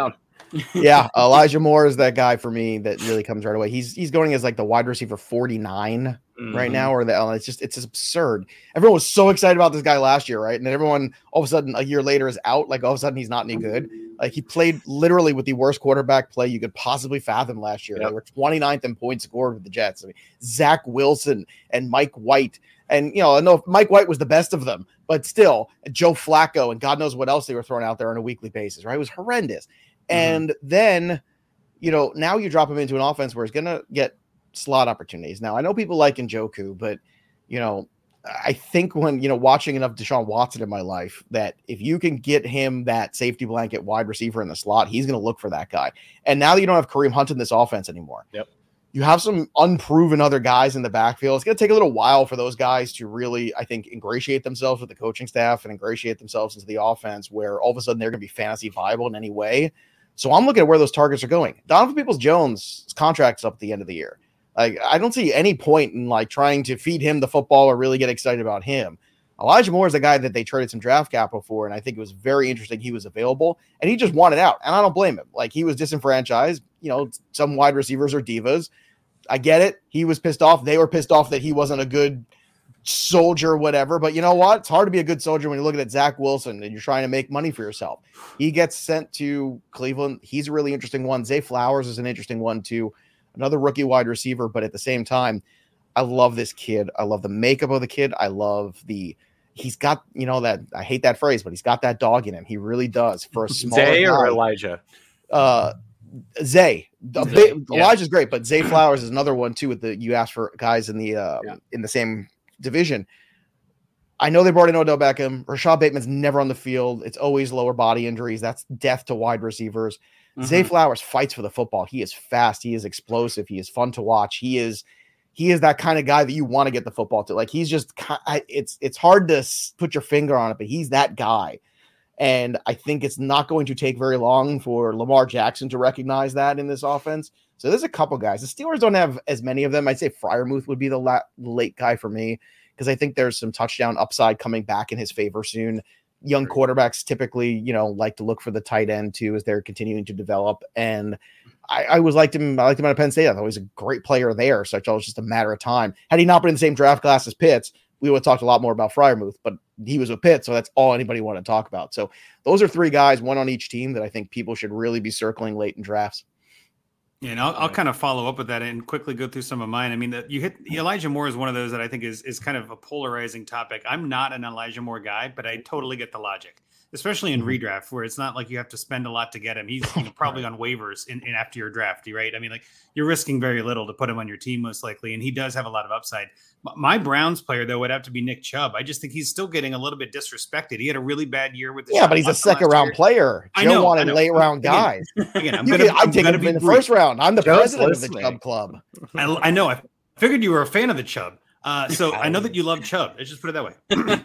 yeah, Elijah Moore is that guy for me that really comes right away. He's, he's going as like the wide receiver forty-nine mm-hmm. right now, or the, it's just, it's just absurd. Everyone was so excited about this guy last year. Right. And then everyone all of a sudden a year later is out. Like all of a sudden he's not any good. Like he played literally with the worst quarterback play you could possibly fathom last year. Yep. They were twenty-ninth in points scored with the Jets. I mean, Zach Wilson and Mike White. And, you know, I know Mike White was the best of them, but still Joe Flacco and God knows what else they were throwing out there on a weekly basis, right? It was horrendous. Mm-hmm. And then, you know, now you drop him into an offense where he's going to get slot opportunities. Now, I know people like Njoku, but, you know, I think when, you know, watching enough Deshaun Watson in my life, that if you can get him that safety blanket wide receiver in the slot, he's going to look for that guy. And now that you don't have Kareem Hunt in this offense anymore. Yep. You have some unproven other guys in the backfield. It's going to take a little while for those guys to really, I think, ingratiate themselves with the coaching staff and ingratiate themselves into the offense where all of a sudden they're going to be fantasy viable in any way. So I'm looking at where those targets are going. Donovan Peoples-Jones' contract's up at the end of the year. Like, I don't see any point in like trying to feed him the football or really get excited about him. Elijah Moore is a guy that they traded some draft capital for, and I think it was very interesting he was available, and he just wanted out, and I don't blame him. Like, he was disenfranchised. You know, some wide receivers are divas. I get it. He was pissed off. They were pissed off that he wasn't a good soldier or whatever, but you know what? It's hard to be a good soldier when you're looking at Zach Wilson and you're trying to make money for yourself. He gets sent to Cleveland. He's a really interesting one. Zay Flowers is an interesting one, too. Another rookie wide receiver, but at the same time, I love this kid. I love the makeup of the kid. I love the he's got, you know, that I hate that phrase, but he's got that dog in him. He really does. For a small Zay guy, or Elijah? Uh, Zay. Zay. Elijah's yeah. great, but Zay Flowers is another one too. With the you asked for guys in the uh, yeah. in the same division. I know they brought in Odell Beckham. Rashad Bateman's never on the field. It's always lower body injuries. That's death to wide receivers. Mm-hmm. Zay Flowers fights for the football. He is fast. He is explosive. He is fun to watch. He is he is that kind of guy that you want to get the football to. Like he's just it's it's hard to put your finger on it, but he's that guy. And I think it's not going to take very long for Lamar Jackson to recognize that in this offense. So there's a couple guys. The Steelers don't have as many of them. I'd say Freiermuth would be the la- late guy for me, because I think there's some touchdown upside coming back in his favor soon. Young quarterbacks typically, you know, like to look for the tight end too, as they're continuing to develop. And I, I was liked him. I liked him out of Penn State. I thought he was a great player there. So I thought it was just a matter of time. Had he not been in the same draft class as Pitts, we would have talked a lot more about Freiermuth, but he was with Pitt, so that's all anybody wanted to talk about. So those are three guys, one on each team, that I think people should really be circling late in drafts. Yeah, and I'll, I'll kind of follow up with that and quickly go through some of mine. I mean, the, you hit Elijah Moore is one of those that I think is is kind of a polarizing topic. I'm not an Elijah Moore guy, but I totally get the logic, especially in redraft where it's not like you have to spend a lot to get him. He's you know, probably on waivers in, in after your draft, right? I mean, like you're risking very little to put him on your team most likely, and he does have a lot of upside. My Browns player, though, would have to be Nick Chubb. I just think he's still getting a little bit disrespected. He had a really bad year with the yeah, but he's a second-round player. Joe I know, wanted I know. late-round guys. Again, again, I'm going to take him in the first round. I'm the Joe's president listening. of the Chubb Club. I, I know. I figured you were a fan of the Chubb. Uh, so I know that you love Chubb. Let's just put it that way.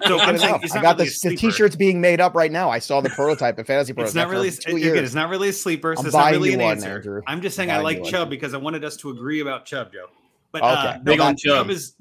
So I'm saying I got really the, the T-shirts being made up right now. I saw the prototype at Fantasy Pros. It's not really. It, again, it's not really a sleeper. So it's not really an answer. There, I'm just saying I like Chubb because I wanted us to agree about Chubb, Joe. But uh, okay. no, Chubb is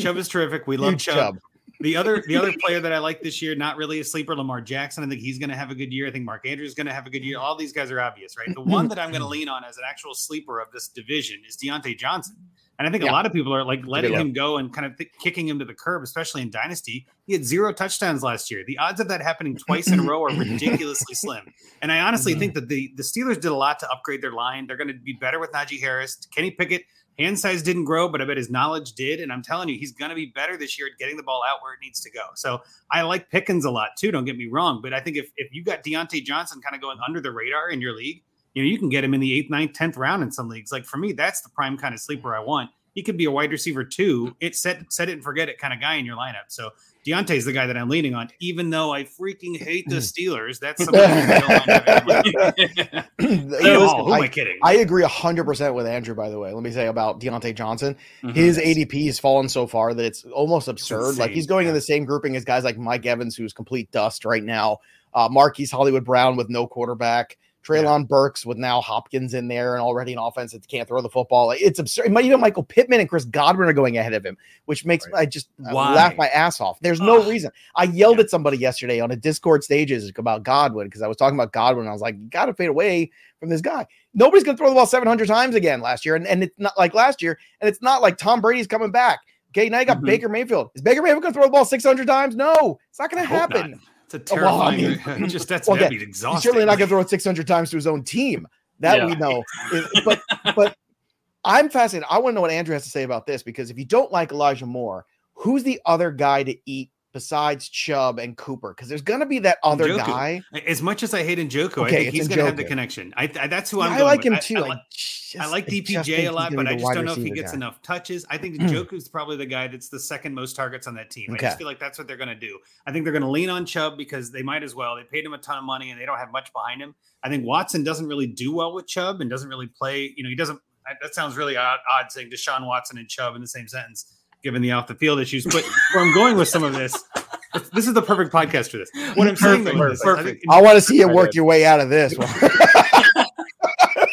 Chubb is terrific. We love Chubb. Chubb. The other the other player that I like this year, not really a sleeper, Lamar Jackson. I think he's going to have a good year. I think Mark Andrews is going to have a good year. All these guys are obvious, right? The one that I'm going to lean on as an actual sleeper of this division is Diontae Johnson. And I think yeah. a lot of people are like letting him go and kind of th- kicking him to the curb, especially in Dynasty. He had zero touchdowns last year. The odds of that happening twice in a row are ridiculously slim. And I honestly think that the, the Steelers did a lot to upgrade their line. They're going to be better with Najee Harris. Kenny Pickett, hand size didn't grow, but I bet his knowledge did. And I'm telling you, he's going to be better this year at getting the ball out where it needs to go. So I like Pickens a lot, too. Don't get me wrong. But I think if, if you got Diontae Johnson kind of going under the radar in your league, you know, you can get him in the eighth, ninth, tenth round in some leagues. Like for me, that's the prime kind of sleeper I want. He could be a wide receiver too. It set set it and forget it kind of guy in your lineup. So Deontay's the guy that I'm leaning on, even though I freaking hate the Steelers. That's something I don't like. So, who am I, I kidding? I agree one hundred percent with Andrew, by the way. Let me say about Diontae Johnson. Mm-hmm. His A D P has fallen so far that it's almost absurd. It's like he's going yeah. in the same grouping as guys like Mike Evans, who's complete dust right now. Uh, Marquise Hollywood Brown with no quarterback. Traylon yeah. Burks with now Hopkins in there and already an offense that can't throw the football. It's absurd. Even Michael Pittman and Chris Godwin are going ahead of him, which makes right. I just I laugh my ass off. There's no Ugh. reason. I yelled yeah. at somebody yesterday on a Discord stages about Godwin because I was talking about Godwin. And I was like, you got to fade away from this guy. Nobody's going to throw the ball seven hundred times again last year. And, and it's not like last year. And it's not like Tom Brady's coming back. Okay, now you got mm-hmm. Baker Mayfield. Is Baker Mayfield going to throw the ball six hundred times? No, it's not going to happen. Not. It's a terrifying well, I mean, just that's well, okay. exhausting. He's certainly not going to throw it six hundred times to his own team. That yeah. we know. It, but but I'm fascinated. I want to know what Andrew has to say about this because if you don't like Elijah Moore, who's the other guy to eat besides Chubb and Cooper? Because there's going to be that other Njoku. guy. As much as I hate Njoku, okay, I think he's going to have the connection. I, I that's who yeah, I'm. I going like with. him too. I, I like, just, I like D P J a lot, but I just don't know if he gets guy. enough touches. I think Njoku's probably the guy that's the second most targets on that team. Okay. I just feel like that's what they're going to do. I think they're going to lean on Chubb because they might as well. They paid him a ton of money and they don't have much behind him. I think Watson doesn't really do well with Chubb and doesn't really play. You know, he doesn't. That sounds really odd, odd saying Deshaun Watson and Chubb in the same sentence, given the off the field issues. But where I'm going with some of this, this is the perfect podcast for this. What I'm perfect, saying, though, is perfect. I, think, I want to see you work your way out of this.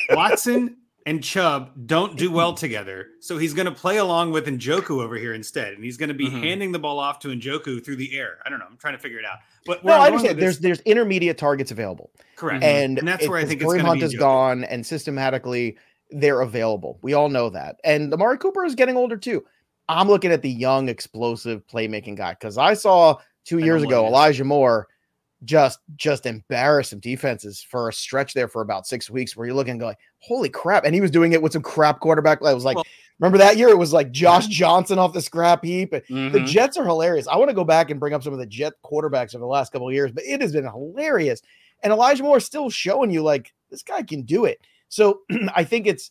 Watson and Chubb don't do well together, so he's going to play along with Njoku over here instead, and he's going to be mm-hmm. handing the ball off to Njoku through the air. I don't know. I'm trying to figure it out. But no, I understand. There's there's intermediate targets available, correct? And, and that's where I think it's going to be. Kareem Hunt is gone, and systematically they're available. We all know that. And Amari Cooper is getting older too. I'm looking at the young, explosive playmaking guy because I saw two years ago Elijah Moore just just embarrass some defenses for a stretch there for about six weeks where you're looking and going, holy crap. And he was doing it with some crap quarterback. I was like, well, remember that year? It was like Josh Johnson off the scrap heap. Mm-hmm. The Jets are hilarious. I want to go back and bring up some of the Jet quarterbacks over the last couple of years, but it has been hilarious. And Elijah Moore is still showing you like this guy can do it. So I think it's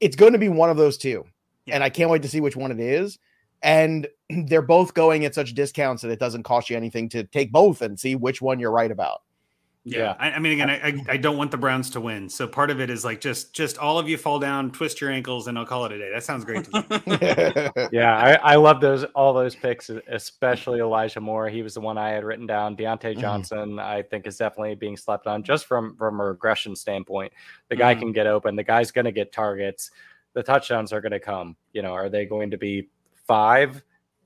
it's going to be one of those two. And I can't wait to see which one it is. And they're both going at such discounts that it doesn't cost you anything to take both and see which one you're right about. Yeah. yeah. I, I mean, again, I, I don't want the Browns to win. So part of it is like, just, just all of you fall down, twist your ankles, and I'll call it a day. That sounds great to me. yeah. I, I love those, all those picks, especially Elijah Moore. He was the one I had written down. Diontae Johnson, mm. I think is definitely being slept on just from, from a regression standpoint. The guy mm. can get open. The guy's going to get targets. The touchdowns are going to come, you know, are they going to be five,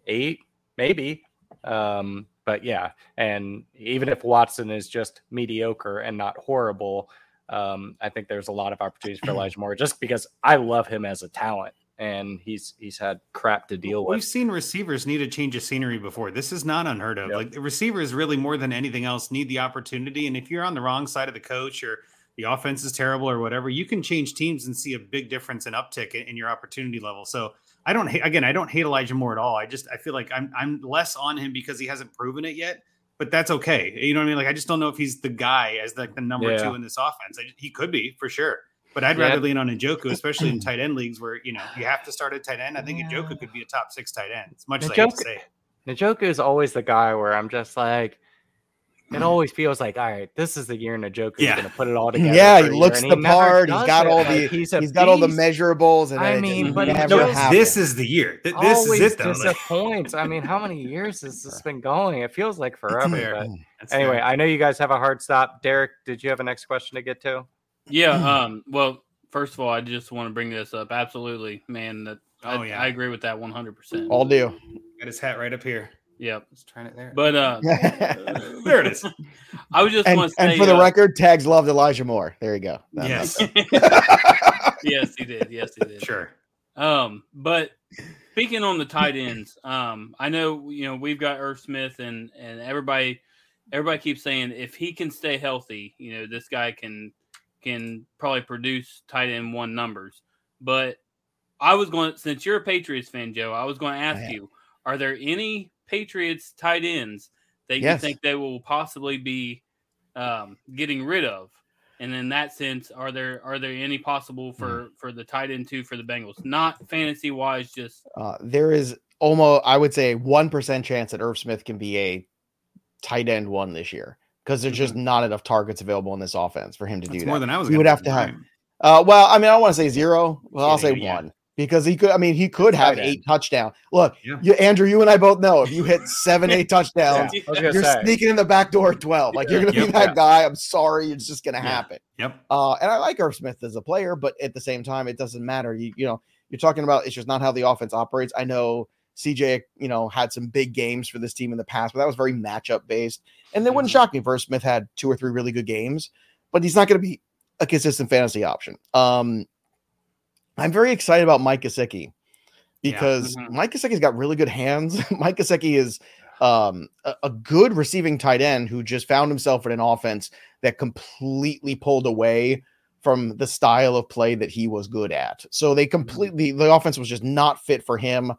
eight, maybe? Um, but yeah. And even if Watson is just mediocre and not horrible, um, I think there's a lot of opportunities for Elijah Moore just because I love him as a talent. and he's he's had crap to deal with. We've seen receivers need a change of scenery before. This is not unheard of. Yep. Like, the receivers really more than anything else need the opportunity. And if you're on the wrong side of the coach or the offense is terrible or whatever, you can change teams and see a big difference in uptick in, in your opportunity level. So I don't hate, again, I don't hate Elijah Moore at all. I just, I feel like I'm, I'm less on him because he hasn't proven it yet, but that's okay. You know what I mean? Like, I just don't know if he's the guy as like the, the number yeah. two in this offense. I, he could be for sure. But I'd rather yeah. lean on Njoku, especially in tight end leagues where, you know, you have to start at tight end. I think yeah. Njoku could be a top six tight end. It's much like I have to say. Njoku is always the guy where I'm just like, it always feels like, all right, this is the year Njoku's yeah. going to put it all together. Yeah, he looks the part. He's got all the he's got all the measurables. And I mean, but this is the year. This is it, though. Disappoints. I mean, how many years has this been going? It feels like forever. But anyway, I know you guys have a hard stop. Derek, did you have a next question to get to? Yeah. Um, well, first of all, I just want to bring this up. Absolutely, man. That I, oh, yeah. I agree with that one hundred percent. All do. Got his hat right up here. Yep. Let's turn it there. But uh, there it is. I was just and, want to and say, for the uh, record, Tags loved Elijah Moore. There you go. That yes. yes, he did. Yes, he did. Sure. Um, but speaking on the tight ends, um, I know you know we've got Irv Smith and and everybody, everybody keeps saying if he can stay healthy, you know, this guy can. can probably produce tight end one numbers. But I was going to, since you're a Patriots fan, Joe, I was going to ask you, are there any Patriots tight ends that yes. you think they will possibly be um, getting rid of? And in that sense, are there are there any possible for, mm. for the tight end two for the Bengals? Not fantasy-wise, just... Uh, there is almost, I would say, one percent chance that Irv Smith can be a tight end one this year. Because there's just not enough targets available in this offense for him to That's do that. More than I was. You would have to have. Uh, well, I mean, I want to say zero. Well, I'll yeah, say yeah. one because he could. I mean, he could That's have eight end. touchdowns. Look, yeah. you, Andrew, you and I both know if you hit seven, eight touchdowns, yeah. you're say. sneaking in the back door at twelve. Like you're going to yep, be that yep. guy. I'm sorry, it's just going to yeah. happen. Yep. Uh, and I like Irv Smith as a player, but at the same time, it doesn't matter. You you know, you're talking about it's just not how the offense operates. I know. C J, you know, had some big games for this team in the past, but that was very matchup based. And it wouldn't shock me if Irv Smith had two or three really good games, but he's not going to be a consistent fantasy option. Um, I'm very excited about Mike Gesicki because yeah. mm-hmm. Mike Gesicki's got really good hands. Mike Gesicki is um, a, a good receiving tight end who just found himself in an offense that completely pulled away from the style of play that he was good at. So they completely, the offense was just not fit for him.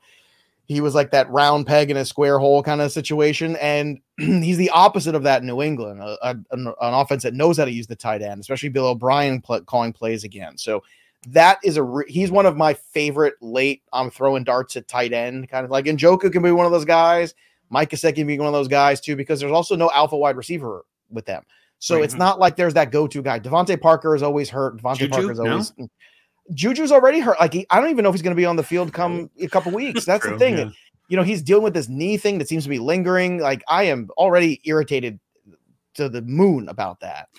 He was like that round peg in a square hole kind of situation. And he's the opposite of that in New England, a, a, an offense that knows how to use the tight end, especially Bill O'Brien pl- calling plays again. So that is a, re- he's one of my favorite late, I'm um, throwing darts at tight end kind of like, and Njoku can be one of those guys. Mike Gesicki can be one of those guys too, because there's also no alpha wide receiver with them. So mm-hmm. it's not like there's that go-to guy. Devontae Parker is always hurt. Devontae Juju? Parker is always no? Juju's already hurt. Like he, I don't even know if he's going to be on the field come a couple weeks. That's True, the thing. Yeah. You know, he's dealing with this knee thing that seems to be lingering. Like I am already irritated to the moon about that.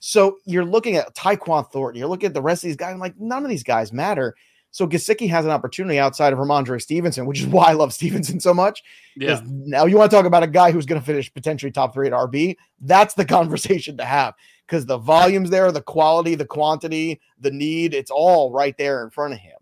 So you're looking at Tyquan Thornton. You're looking at the rest of these guys. I'm like, none of these guys matter. So Gesicki has an opportunity outside of Ramondre Stevenson, which is why I love Stevenson so much. Yeah. Now you want to talk about a guy who's going to finish potentially top three at R B. That's the conversation to have. Because the volume's there, the quality, the quantity, the need, it's all right there in front of him.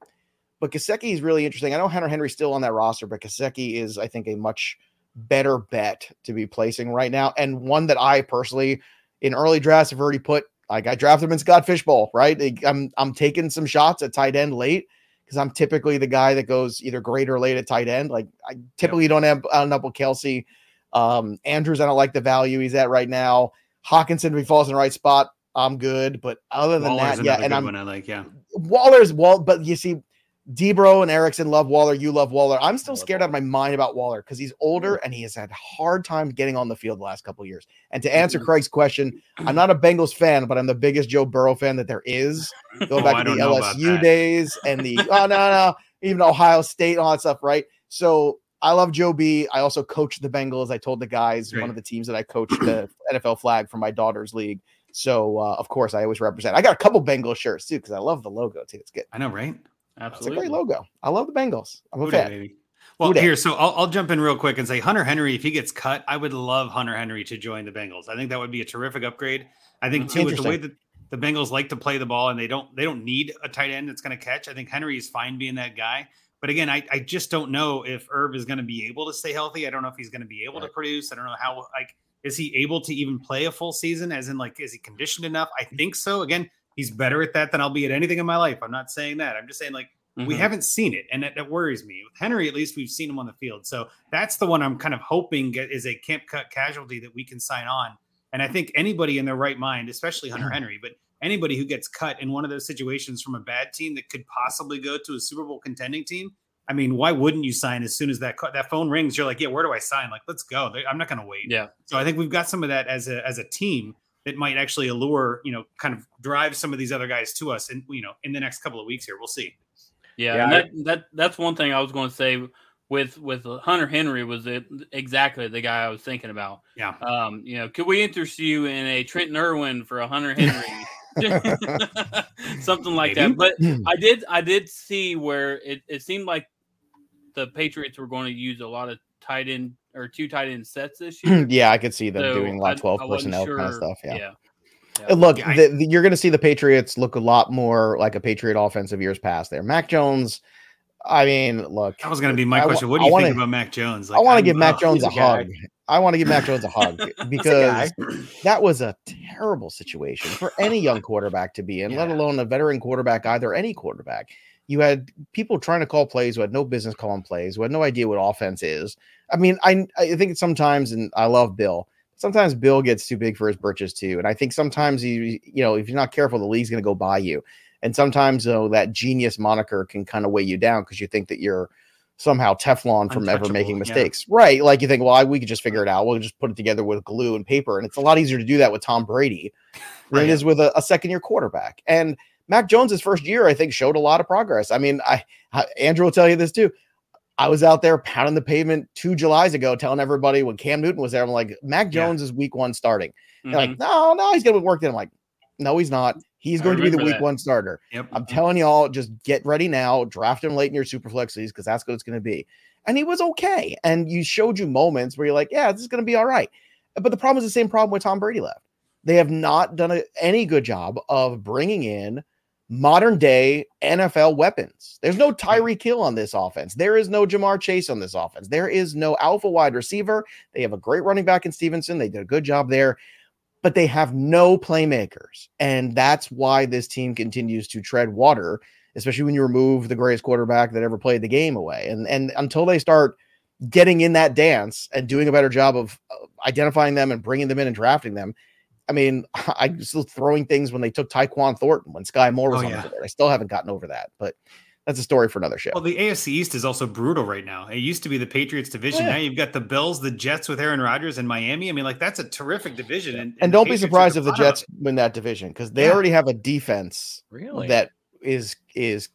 But Gesicki is really interesting. I know Hunter Henry's still on that roster, but Gesicki is, I think, a much better bet to be placing right now. And one that I personally, in early drafts, have already put, like I drafted him in Scott Fishbowl, right? I'm, I'm taking some shots at tight end late because I'm typically the guy that goes either great or late at tight end. Like I typically yep. don't end up with Kelce. Um, Andrews, I don't like the value he's at right now. Hawkinson, if he falls in the right spot, I'm good. But other than Waller's that, yeah, and I'm one I like, yeah. Waller's Wall, but you see, Debro and Erickson love Waller. You love Waller. I'm still scared Waller. out of my mind about Waller because he's older and he has had a hard time getting on the field the last couple of years. And to answer Craig's question, I'm not a Bengals fan, but I'm the biggest Joe Burrow fan that there is. Go back oh, to the L S U days and the oh no no even Ohio State all that stuff, right? So. I love Joe B. I also coached the Bengals. I told the guys Great. one of the teams that I coached the N F L flag for my daughter's league. So uh, of course I always represent. I got a couple Bengals shirts too because I love the logo too. It's good. I know, right? Absolutely, it's a great logo. I love the Bengals. I'm a Uday, fan. Baby. Well, Uday. here, so I'll, I'll jump in real quick and say Hunter Henry. If he gets cut, I would love Hunter Henry to join the Bengals. I think that would be a terrific upgrade. I think too with the way that the Bengals like to play the ball, and they don't they don't need a tight end that's going to catch. I think Henry is fine being that guy. But again, I, I just don't know if Irv is going to be able to stay healthy. I don't know if he's going to be able right. to produce. I don't know how, like, is he able to even play a full season? As in, like, is he conditioned enough? I think so. Again, he's better at that than I'll be at anything in my life. I'm not saying that. I'm just saying, like, mm-hmm. we haven't seen it. And that, that worries me. With Henry, at least we've seen him on the field. So that's the one I'm kind of hoping is a camp cut casualty that we can sign on. And I think anybody in their right mind, especially Hunter Henry, but anybody who gets cut in one of those situations from a bad team that could possibly go to a Super Bowl contending team, I mean, why wouldn't you sign as soon as that that phone rings? You're like, yeah, where do I sign? Like, let's go. I'm not going to wait. Yeah. So I think we've got some of that as a as a team that might actually allure, you know, kind of drive some of these other guys to us, and you know, in the next couple of weeks here, we'll see. Yeah, yeah and I, that, that that's one thing I was going to say with with Hunter Henry was it, exactly the guy I was thinking about. Yeah. Um. You know, could we interest you in a Trenton Irwin for a Hunter Henry? Something like Maybe. that. But I did I did see where it, it seemed like the Patriots were going to use a lot of tight end or two tight end sets this year. Yeah, I could see them so doing a lot of twelve I personnel sure. kind of stuff. Yeah. yeah. yeah. Look, yeah, I, the, the, you're going to see the Patriots look a lot more like a Patriot offense of years past there. Mac Jones, I mean, look. That was going to be my I, question. What do you wanna, think about Mac Jones? Like, I want to give Mac Jones a hug. I want to give Mac Jones a hug because that was a terrible situation for any young quarterback to be in, yeah. let alone a veteran quarterback, either any quarterback. You had people trying to call plays who had no business calling plays, who had no idea what offense is. I mean, I, I think sometimes, and I love Bill, sometimes Bill gets too big for his britches too. And I think sometimes, he, you know, if you're not careful, the league's going to go by you. And sometimes though, that genius moniker can kind of weigh you down because you think that you're somehow Teflon from ever making mistakes. Yeah. Right. Like you think, well, I, we could just figure it out. We'll just put it together with glue and paper. And it's a lot easier to do that with Tom Brady than right. it is with a, a second year quarterback. And Mac Jones's first year, I think, showed a lot of progress. I mean, I, I Andrew will tell you this too. I was out there pounding the pavement two Julys ago, telling everybody when Cam Newton was there, I'm like, Mac Jones yeah. is week one starting. Mm-hmm. They're like, no, no, he's going to work then. I'm like, no, he's not. He's going to be the week that. one starter. Yep. I'm telling y'all, just get ready now. Draft him late in your super flex leagues because that's what it's going to be. And he was okay. And you showed you moments where you're like, yeah, this is going to be all right. But the problem is the same problem when Tom Brady left. They have not done a, any good job of bringing in modern day N F L weapons. There's no Tyreek Hill on this offense. There is no Ja'Marr Chase on this offense. There is no alpha wide receiver. They have a great running back in Stevenson. They did a good job there. But they have no playmakers. And that's why this team continues to tread water, especially when you remove the greatest quarterback that ever played the game away. And, and until they start getting in that dance and doing a better job of identifying them and bringing them in and drafting them. I mean, I'm still throwing things when they took Tyquan Thornton, when Sky Moore was oh, on yeah. the board. I still haven't gotten over that, but that's a story for another show. Well, the A F C East is also brutal right now. It used to be the Patriots division. Oh, yeah. Now you've got the Bills, the Jets with Aaron Rodgers and Miami. I mean, like, that's a terrific division. And, and, and don't be surprised if the Jets win that division because they yeah. already have a defense really? that is is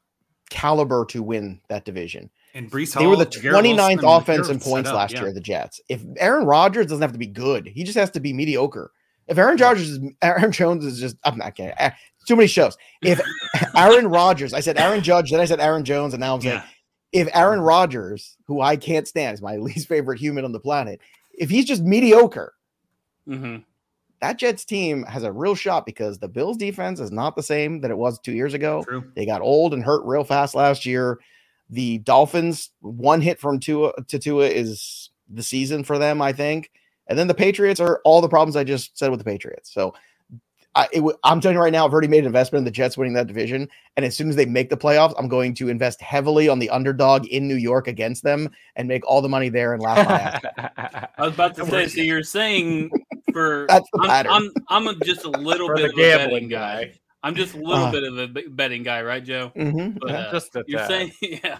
caliber to win that division. And Breece Hall, they were the twenty-ninth offense in points last yeah. year, the Jets. If Aaron Rodgers doesn't have to be good, he just has to be mediocre. If Aaron Rodgers is Aaron Jones is just I'm not kidding. Too many shows. If Aaron Rodgers, I said Aaron Judge, then I said Aaron Jones, and now I'm saying yeah. if Aaron Rodgers, who I can't stand, is my least favorite human on the planet, if he's just mediocre, mm-hmm. that Jets team has a real shot because the Bills defense is not the same that it was two years ago. True. They got old and hurt real fast last year. The Dolphins, one hit from Tua to Tua is the season for them, I think. And then the Patriots are all the problems I just said with the Patriots. So I, it w- I'm telling you right now, I've already made an investment in the Jets winning that division. And as soon as they make the playoffs, I'm going to invest heavily on the underdog in New York against them and make all the money there and laugh my ass off. I was about to say, so you're saying for that's the pattern. I'm, I'm, I'm just a little bit of a gambling guy. guy. I'm just a little uh, bit of a b- betting guy, right, Joe? Mm-hmm, but, uh, just you're saying, yeah,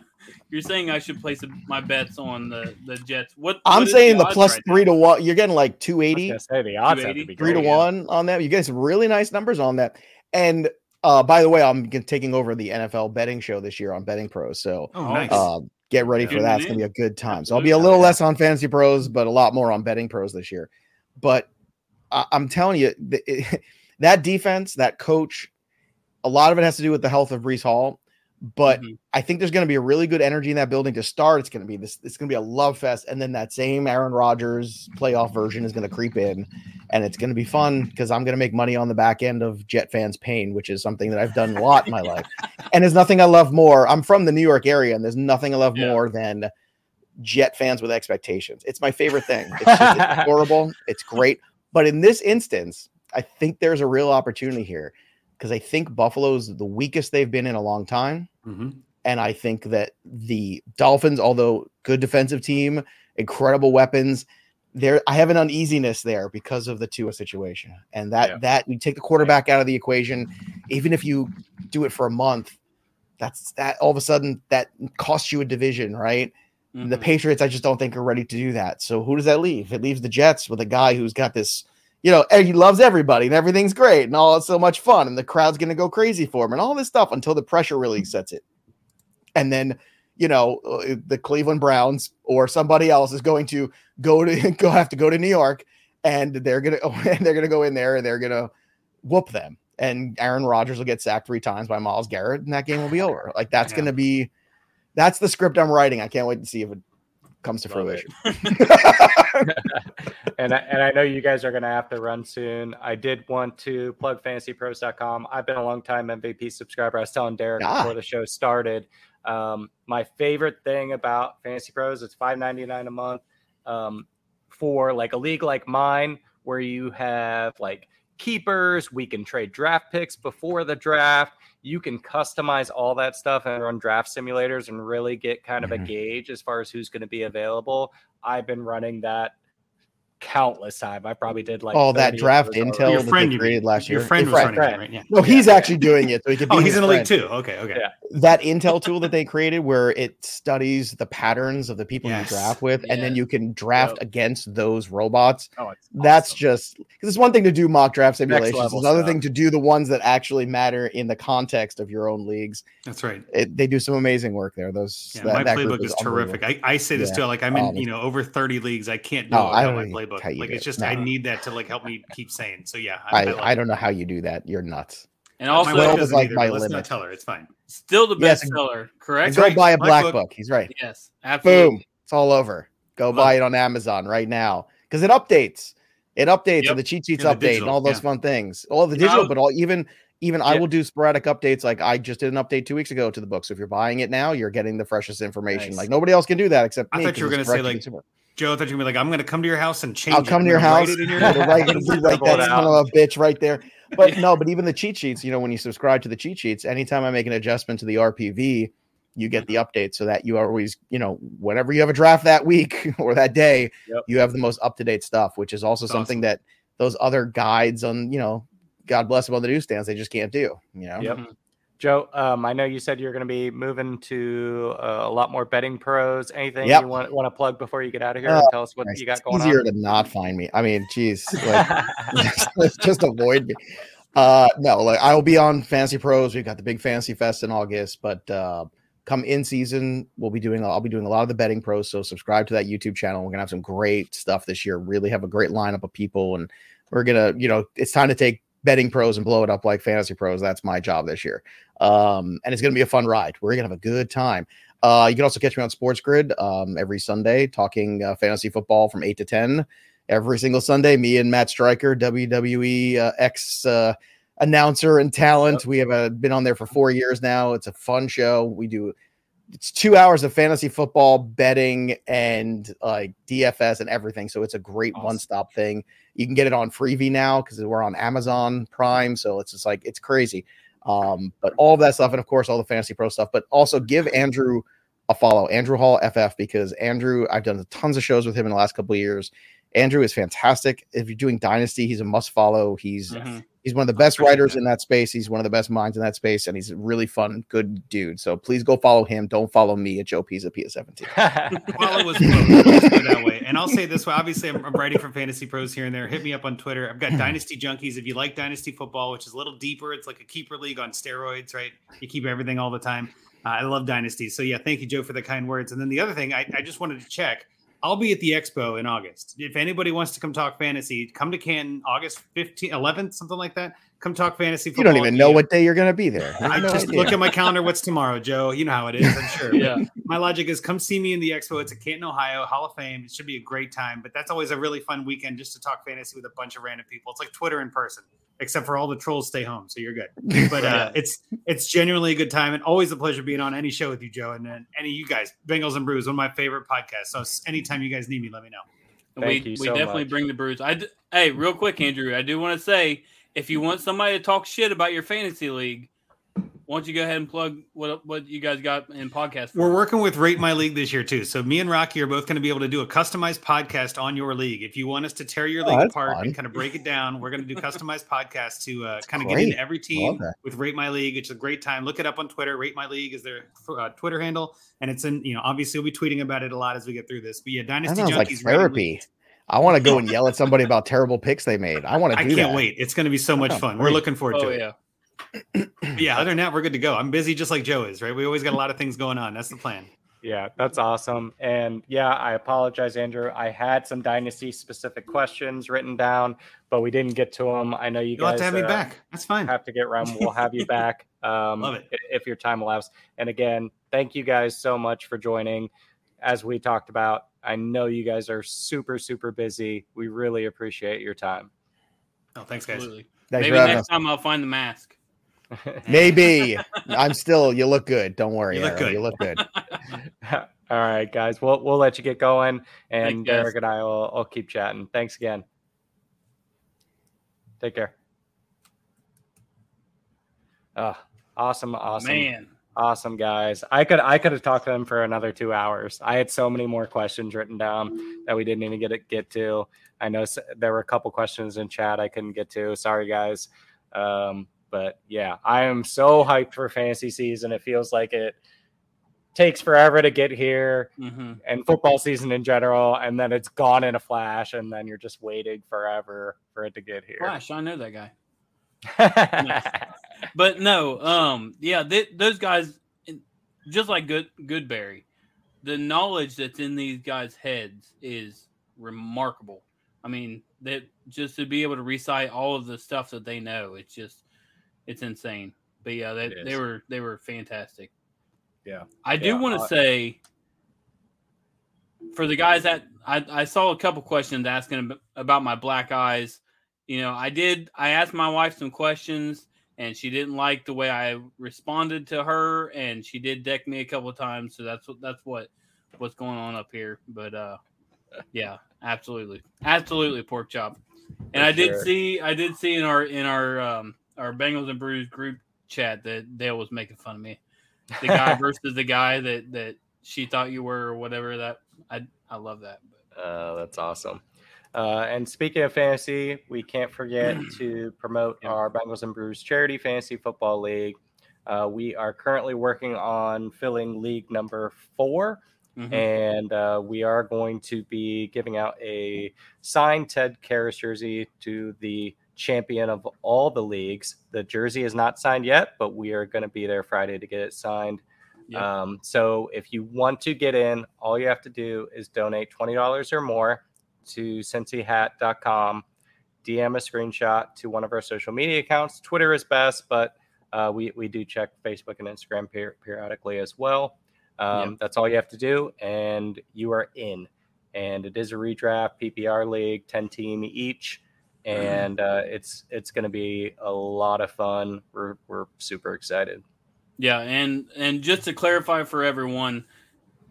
you're saying I should place my bets on the, the Jets. What I'm what saying, the, the plus right three now? to one. You're getting like two eighty. I was gonna say the odds have to be three great, to yeah. one on that. You get some really nice numbers on that. And uh, by the way, I'm taking over the N F L betting show this year on Betting Pros. So oh, nice. uh, get ready You're for that. It's gonna be a good time. Absolutely. So I'll be a little less on Fantasy Pros, but a lot more on Betting Pros this year. But I- I'm telling you. The, it, That defense, that coach, a lot of it has to do with the health of Breece Hall, But mm-hmm. I think there's going to be a really good energy in that building to start. It's going to be this. It's going to be a love fest, and then that same Aaron Rodgers playoff version is going to creep in, and it's going to be fun because I'm going to make money on the back end of Jet fans' pain, which is something that I've done a lot in my life. And there's nothing I love more. I'm from the New York area, and there's nothing I love yeah. more than Jet fans with expectations. It's my favorite thing. It's, just, it's horrible. It's great. But in this instance, I think there's a real opportunity here. Because I think Buffalo's the weakest they've been in a long time. Mm-hmm. And I think that the Dolphins, although good defensive team, incredible weapons, there I have an uneasiness there because of the Tua situation. And that yeah. that you take the quarterback out of the equation, even if you do it for a month, that's that all of a sudden that costs you a division, right? Mm-hmm. The Patriots, I just don't think are ready to do that. So who does that leave? It leaves the Jets with a guy who's got this. You know, he loves everybody and everything's great and all it's so much fun and the crowd's going to go crazy for him and all this stuff until the pressure really sets it. And then, you know, the Cleveland Browns or somebody else is going to go to go have to go to New York and they're going to and they're going to go in there and they're going to whoop them. And Aaron Rodgers will get sacked three times by Myles Garrett and that game will be over. Like that's yeah. going to be that's the script I'm writing. I can't wait to see if it comes to fruition. and, I, and I know you guys are going to have to run soon. I did want to plug fantasy pros dot com. I've been a long-time M V P subscriber. I was telling Derek ah. before the show started. Um, my favorite thing about Fantasy Pros, it's five ninety-nine a month um, for like a league like mine where you have like keepers. We can trade draft picks before the draft. You can customize all that stuff and run draft simulators and really get kind of mm-hmm. a gauge as far as who's going to be available. I've been running that countless time. I probably did like all oh, that draft intel your that friend you created last your year. Your friend your was friend, running friend. It, right? Yeah. No, he's yeah, actually yeah. doing it. So he could be oh, he's in the league too. Okay, okay. Yeah. That intel tool that they created where it studies the patterns of the people yes. you draft with, yeah. and then you can draft yep. against those robots. Oh, it's awesome. That's just because it's one thing to do mock draft simulations. It's another stuff. thing to do the ones that actually matter in the context of your own leagues. That's right. It, they do some amazing work there. Those yeah, that, my that playbook is, is terrific. I, I say this yeah. too. Like I'm in, you know, over thirty leagues. I can't do no, I don't play. Book. Like it's just no. I need that to like help me keep sane. So yeah, I, I, I, like I don't know how you do that. You're nuts. And also, my wife is like either, my let's limit. Not tell her. It's fine. Still the best yes, seller, correct? Go right. buy a black book. book. He's right. Yes, absolutely. Boom. It's all over. Go buy it on Amazon right now because it updates. It updates yep. and the cheat sheets and update digital, and all those yeah. fun things. All the digital, but all even even yep. I will do sporadic updates. Like I just did an update two weeks ago to the book. So if you're buying it now, you're getting the freshest information. Nice. Like nobody else can do that except me. I thought you were going to say like. Joe, I thought you were going to be like, I'm going to come to your house and change I'll come it. to your house. Write it your yeah, right, right, that's kind of a bitch right there. But no, but even the cheat sheets, you know, when you subscribe to the cheat sheets, anytime I make an adjustment to the R P V, you get the update so that you are always, you know, whenever you have a draft that week or that day, yep. you have the most up-to-date stuff, which is also that's something awesome. that those other guides on, you know, God bless them on the newsstands, they just can't do, you know? Yep. Joe, um, I know you said you're going to be moving to uh, a lot more Betting Pros. Anything yep. you want, want to plug before you get out of here? Uh, tell us what nice. you got going easier on. Easier to not find me. I mean, geez, like, just, just avoid me. Uh, no, like I will be on Fantasy Pros. We've got the big Fantasy Fest in August, but uh, come in season, we'll be doing. I'll be doing a lot of the Betting Pros. So subscribe to that YouTube channel. We're gonna have some great stuff this year. Really have a great lineup of people, and we're gonna, you know, it's time to take Betting Pros and blow it up like Fantasy Pros. That's my job this year. Um, and it's going to be a fun ride. We're going to have a good time. Uh, you can also catch me on Sports Grid um, every Sunday talking uh, fantasy football from eight to ten every single Sunday. Me and Matt Stryker, W W E uh, ex uh, announcer and talent. We have uh, been on there for four years now. It's a fun show. We do it's two hours of fantasy football, betting, and like uh, D F S and everything. So it's a great awesome. one-stop thing. You can get it on Freevee now because we're on Amazon Prime. So it's just like it's crazy. Um, but all of that stuff, and of course all the Fantasy Pro stuff. But also give Andrew a follow, Andrew Hall F F, because Andrew, I've done tons of shows with him in the last couple of years. Andrew is fantastic. If you're doing Dynasty, he's a must-follow. He's mm-hmm. he's one of the best writers in that space. He's one of the best minds in that space, and he's a really fun, good dude. So please go follow him. Don't follow me at Joe Pisapia seventeen. Follow was that way. And I'll say this way. Obviously, I'm, I'm writing for Fantasy Pros here and there. Hit me up on Twitter. I've got Dynasty Junkies. If you like Dynasty football, which is a little deeper, it's like a keeper league on steroids, right? You keep everything all the time. Uh, I love Dynasty. So, yeah, thank you, Joe, for the kind words. And then the other thing, I, I just wanted to check. I'll be at the Expo in August. If anybody wants to come talk fantasy, come to Canton, August fifteenth, eleventh, something like that. Come talk fantasy football. You don't even know what day you're going to be there. I no just idea. Look at my calendar. What's tomorrow, Joe? You know how it is, I'm sure. Yeah. My logic is come see me in the Expo. It's at Canton, Ohio, Hall of Fame. It should be a great time. But that's always a really fun weekend just to talk fantasy with a bunch of random people. It's like Twitter in person, except for all the trolls stay home, so you're good. But uh, it's it's genuinely a good time and always a pleasure being on any show with you, Joe, and then any of you guys. Bengals and Brews, one of my favorite podcasts. So anytime you guys need me, let me know. Thank we you we so definitely much. Bring the brews. I d- hey, real quick, Andrew, I do want to say, if you want somebody to talk shit about your fantasy league, why don't you go ahead and plug what what you guys got in podcast? We're working with Rate My League this year too. So me and Rocky are both going to be able to do a customized podcast on your league. If you want us to tear your oh, league apart fun. and kind of break it down, we're going to do customized podcasts to uh, kind of great. get into every team with Rate My League. It's a great time. Look it up on Twitter. Rate My League is their uh, Twitter handle, and it's in you know obviously we'll be tweeting about it a lot as we get through this. But yeah, Dynasty Junkies like therapy. I want to go and yell at somebody about terrible picks they made. I want to do I can't that. wait. It's going to be so much fun. Great. We're looking forward oh, to it. Yeah. yeah. Other than that, we're good to go. I'm busy just like Joe is, right? We always got a lot of things going on. That's the plan. Yeah. That's awesome. And yeah, I apologize, Andrew. I had some Dynasty specific questions written down, but we didn't get to them. I know you You'll guys have to have uh, me back. That's fine. Have to get around. We'll have you back. Um, Love it. If your time allows. And again, thank you guys so much for joining. As we talked about, I know you guys are super, super busy. We really appreciate your time. Oh, thanks, guys. Absolutely. Thanks Maybe next us. time I'll find the mask. Maybe. I'm still, you look good. Don't worry. You look Aaron. good. You look good. All right, guys. We'll, we'll let you get going. And thanks, Derek and I will I'll keep chatting. Thanks again. Take care. Oh, awesome. Awesome. Man. Awesome guys. I could I could have talked to them for another two hours. I had so many more questions written down that we didn't even get to get to. I know there were a couple questions in chat I couldn't get to. Sorry guys. Um, but yeah, I am so hyped for fantasy season. It feels like it takes forever to get here mm-hmm. and football season in general, and then it's gone in a flash, and then you're just waiting forever for it to get here. Flash, I know that guy. Nice. But no, um, yeah, th- those guys, just like Good Goodberry, the knowledge that's in these guys' heads is remarkable. I mean, that just to be able to recite all of the stuff that they know, it's just, it's insane. But yeah, they, they were they were fantastic. Yeah, I do yeah, want to say for the guys that I, I saw a couple questions asking about my black eyes. You know, I did. I asked my wife some questions, and she didn't like the way I responded to her, and she did deck me a couple of times. So that's what that's what what's going on up here. But uh, yeah, absolutely, absolutely, pork chop. And For I did sure. see, I did see in our in our um, our Bengals and Brews group chat that Dale was making fun of me, the guy versus the guy that that she thought you were or whatever. That I I love that. Uh, that's awesome. Uh, and speaking of fantasy, we can't forget to promote yeah. our Bengals and Brews Charity Fantasy Football League. Uh, we are currently working on filling league number four, mm-hmm. and uh, we are going to be giving out a signed Ted Karras jersey to the champion of all the leagues. The jersey is not signed yet, but we are going to be there Friday to get it signed. Yeah. Um, so if you want to get in, all you have to do is donate twenty dollars or more to cincy hat dot com, D M a screenshot to one of our social media accounts. Twitter is best, but uh, we, we do check Facebook and Instagram per- periodically as well. Um, yeah. That's all you have to do, and you are in. And it is a redraft P P R league, ten-team each, and uh, it's it's going to be a lot of fun. We're, we're super excited. Yeah, and, and just to clarify for everyone,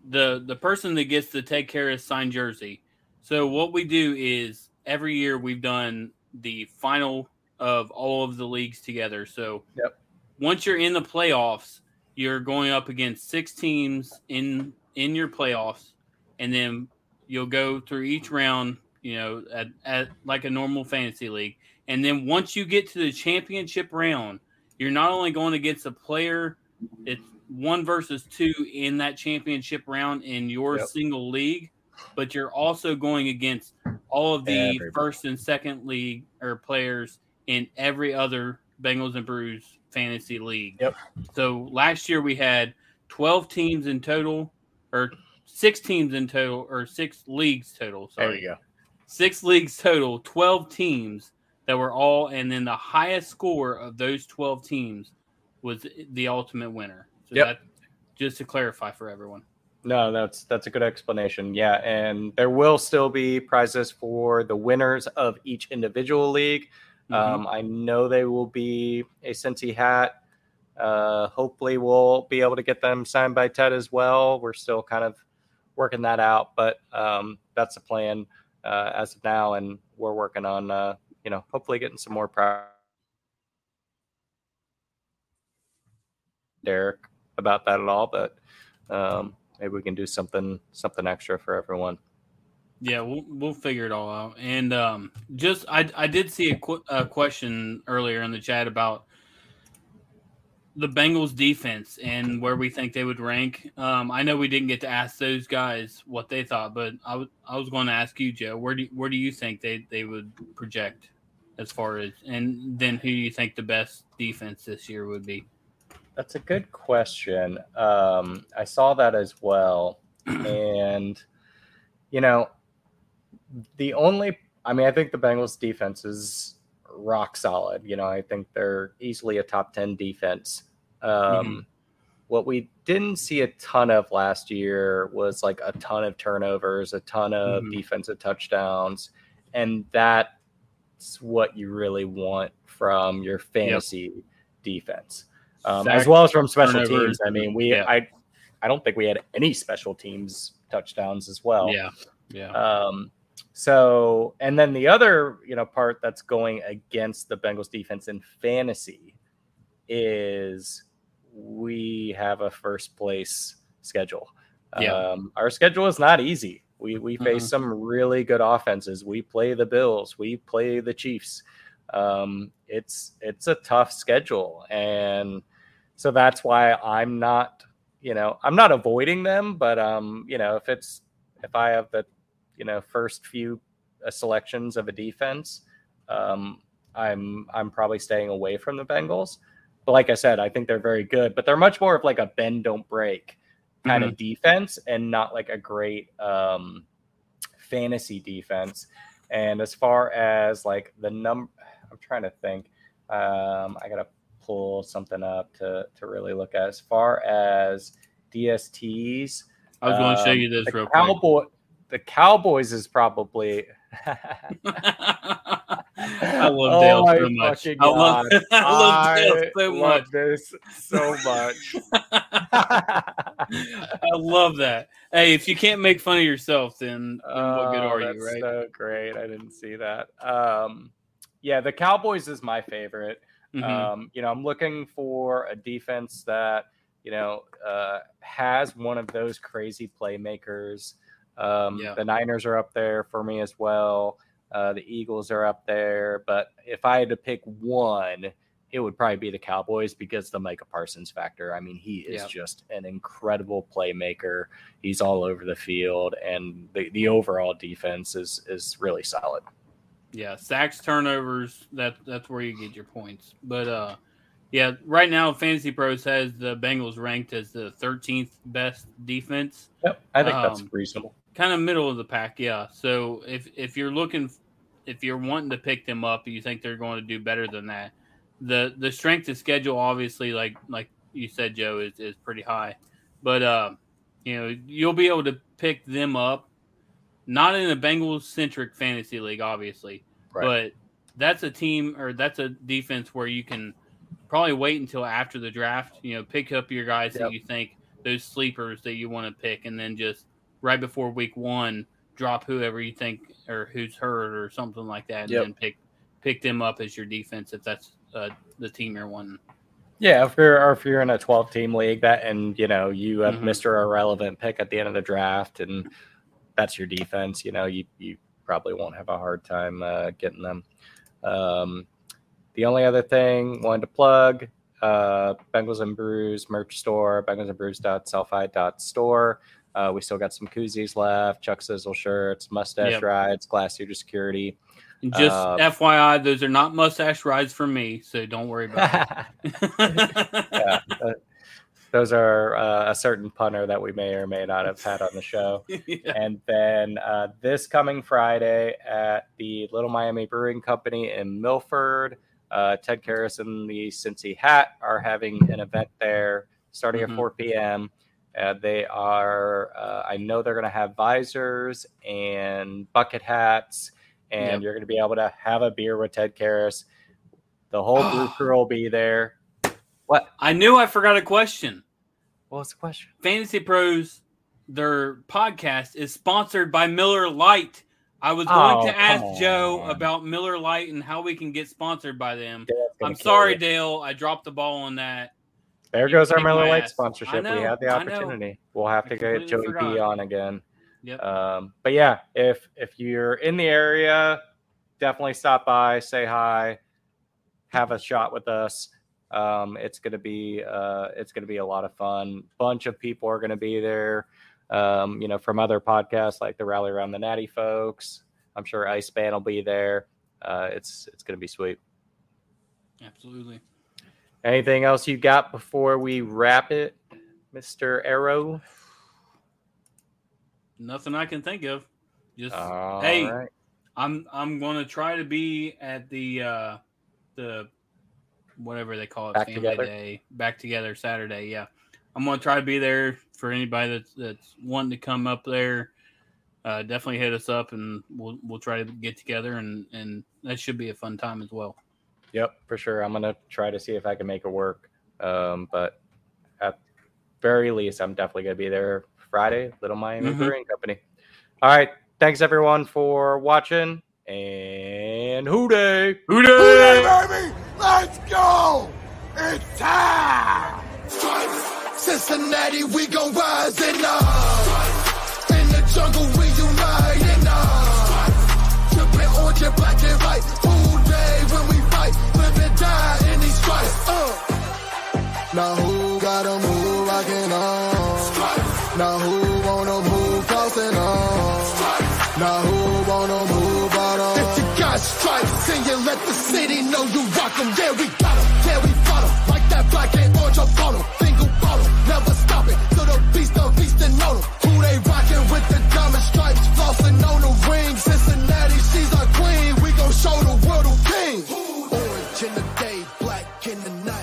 the, the person that gets to take care of signed jersey, so what we do is every year we've done the final of all of the leagues together. So yep. once you're in the playoffs, you're going up against six teams in in your playoffs, and then you'll go through each round, you know, at, at like a normal fantasy league. And then once you get to the championship round, you're not only going against a player, it's one versus two in that championship round in your yep. single league, but you're also going against all of the Everybody. first and second league or players in every other Bengals and Brews fantasy league. Yep. So last year we had twelve teams in total, or six teams in total, or six leagues total. Sorry. There you go. Six leagues total, twelve teams that were all, and then the highest score of those twelve teams was the ultimate winner. So yep. that, just to clarify for everyone. No, that's that's a good explanation. Yeah, and there will still be prizes for the winners of each individual league. Mm-hmm. Um, I know they will be a Cincy hat. Uh, hopefully we'll be able to get them signed by Ted as well. We're still kind of working that out, but um, that's the plan uh, as of now, and we're working on, uh, you know, hopefully getting some more prizes. Derek, about that at all, but um, maybe we can do something something extra for everyone. Yeah, we'll we'll figure it all out. And um, just I I did see a, qu- a question earlier in the chat about the Bengals defense and where we think they would rank. Um, I know we didn't get to ask those guys what they thought, but I was I was going to ask you, Joe, where do where do you think they, they would project as far as, and then who do you think the best defense this year would be? That's a good question. Um, I saw that as well, and you know. The only, I mean, I think the Bengals defense is rock solid. You know, I think they're easily a top ten defense. Um, mm-hmm. What we didn't see a ton of last year was like a ton of turnovers, a ton of mm-hmm. defensive touchdowns. And that's what you really want from your fantasy yep. defense, um, exactly. as well as from special turnovers. Teams. I mean, we, yeah. I, I don't think we had any special teams touchdowns as well. Yeah. Yeah. Um, So, and then the other, you know, part that's going against the Bengals defense in fantasy is we have a first place schedule. Yeah. Um, our schedule is not easy. We we face uh-huh. some really good offenses. We play the Bills. We play the Chiefs. Um, it's it's a tough schedule, and so that's why I'm not, you know, I'm not avoiding them. But um, you know, if it's if I have the you know, first few uh, selections of a defense, um, I'm I'm probably staying away from the Bengals. But like I said, I think they're very good, but they're much more of like a bend, don't break kind mm-hmm. of defense, and not like a great um, fantasy defense. And as far as like the number, I'm trying to think. Um, I got to pull something up to, to really look at. As far as D S Ts. I was going to um, show you this real Cowboy- quick. The Cowboys is probably. I love Dale oh so much. I love, I love Dale so much. I love this so much. I love that. Hey, if you can't make fun of yourself, then, then uh, what good are that's you, right? So great. I didn't see that. Um, yeah, the Cowboys is my favorite. Mm-hmm. Um, you know, I'm looking for a defense that, you know, uh, has one of those crazy playmakers. Um, yeah. The Niners are up there for me as well. Uh, the Eagles are up there. But if I had to pick one, it would probably be the Cowboys because the Micah Parsons factor. I mean, he is yeah. just an incredible playmaker. He's all over the field, and the, the overall defense is is really solid. Yeah, sacks, turnovers, that, that's where you get your points. But, uh, yeah, right now Fantasy Pros has the Bengals ranked as the thirteenth best defense. Yep, I think um, that's reasonable. Kind of middle of the pack, yeah. So if if you're looking, if you're wanting to pick them up, you think they're going to do better than that. The the strength of schedule, obviously, like like you said, Joe, is, is pretty high. But uh, you know, you'll be able to pick them up, not in a Bengals centric fantasy league, obviously, right. but that's a team or that's a defense where you can probably wait until after the draft. You know, pick up your guys yep. that you think those sleepers that you want to pick, and then just. Right before week one, drop whoever you think or who's hurt or something like that, and yep. then pick pick them up as your defense if that's uh, the team you're wanting. Yeah, if you're or if you're in a twelve-team league, that and you know you have mm-hmm. Mister Irrelevant pick at the end of the draft, and that's your defense. You know, you you probably won't have a hard time uh, getting them. Um, the only other thing wanted to plug. Uh, Bengals and Brews merch store, bengals and brews dot selfie dot store. Uh, we still got some koozies left, Chuck Sizzle shirts, mustache yep. rides, glass due to security. And just uh, F Y I, those are not mustache rides for me, so don't worry about it. yeah, uh, Those are uh, a certain punter that we may or may not have had on the show. Yeah. And then uh, this coming Friday at the Little Miami Brewing Company in Milford, uh, Ted Karras and the Cincy Hat are having an event there starting mm-hmm. at four p.m. Uh, they are, uh, I know they're going to have visors and bucket hats, and yep. you're going to be able to have a beer with Ted Karras. The whole brew crew will be there. What? I knew I forgot a question. What's the question? Fantasy Pros, their podcast is sponsored by Miller Lite. I was going oh, to ask on. Joe about Miller Lite and how we can get sponsored by them. I'm sorry, it. Dale. I dropped the ball on that. There you goes our Miller Lite sponsorship. Know, we had the opportunity. We'll have I to get Joey forgot. B on again. Yep. Um, but yeah, if if you're in the area, definitely stop by, say hi, have a shot with us. Um, it's going to be, uh, it's going to be a lot of fun. Bunch of people are going to be there, um, you know, from other podcasts like the Rally Around the Natty folks. I'm sure Ice Band will be there. Uh, it's, it's going to be sweet. Absolutely. Anything else you got before we wrap it, Mister Arrow? Nothing I can think of. Just, All Hey, right. I'm, I'm going to try to be at the, uh, the, whatever they call it, back family together. Day, back together Saturday. Yeah, I'm gonna try to be there for anybody that's that's wanting to come up there. Uh, definitely hit us up, and we'll we'll try to get together, and and that should be a fun time as well. Yep, for sure. I'm gonna try to see if I can make it work. Um, but at very least, I'm definitely gonna be there Friday, Little Miami mm-hmm. Brewing Company. All right, thanks everyone for watching, and hooday, hooday, hooday baby. Let's go! It's time! Cincinnati, we gon' rise and up. In the jungle, we unite and up. Trippin' orange and black and white. All day when we fight, live and die in these stripes. Uh. Now who got 'em who rockin' on? Now who want 'em who crossin' on? Now who want 'em who bought on? If you got stripes and you let the city know you rock 'em, yeah, we got 'em, yeah, we fought 'em. Like that black and orange up on 'em, finger bottle, never stop it. To the beast, the feastin' on 'em. Who they rockin' with the diamond stripes, flossin' on the ring. Cincinnati, she's our queen. We gon' show the world who king. Orange in the day, black in the night.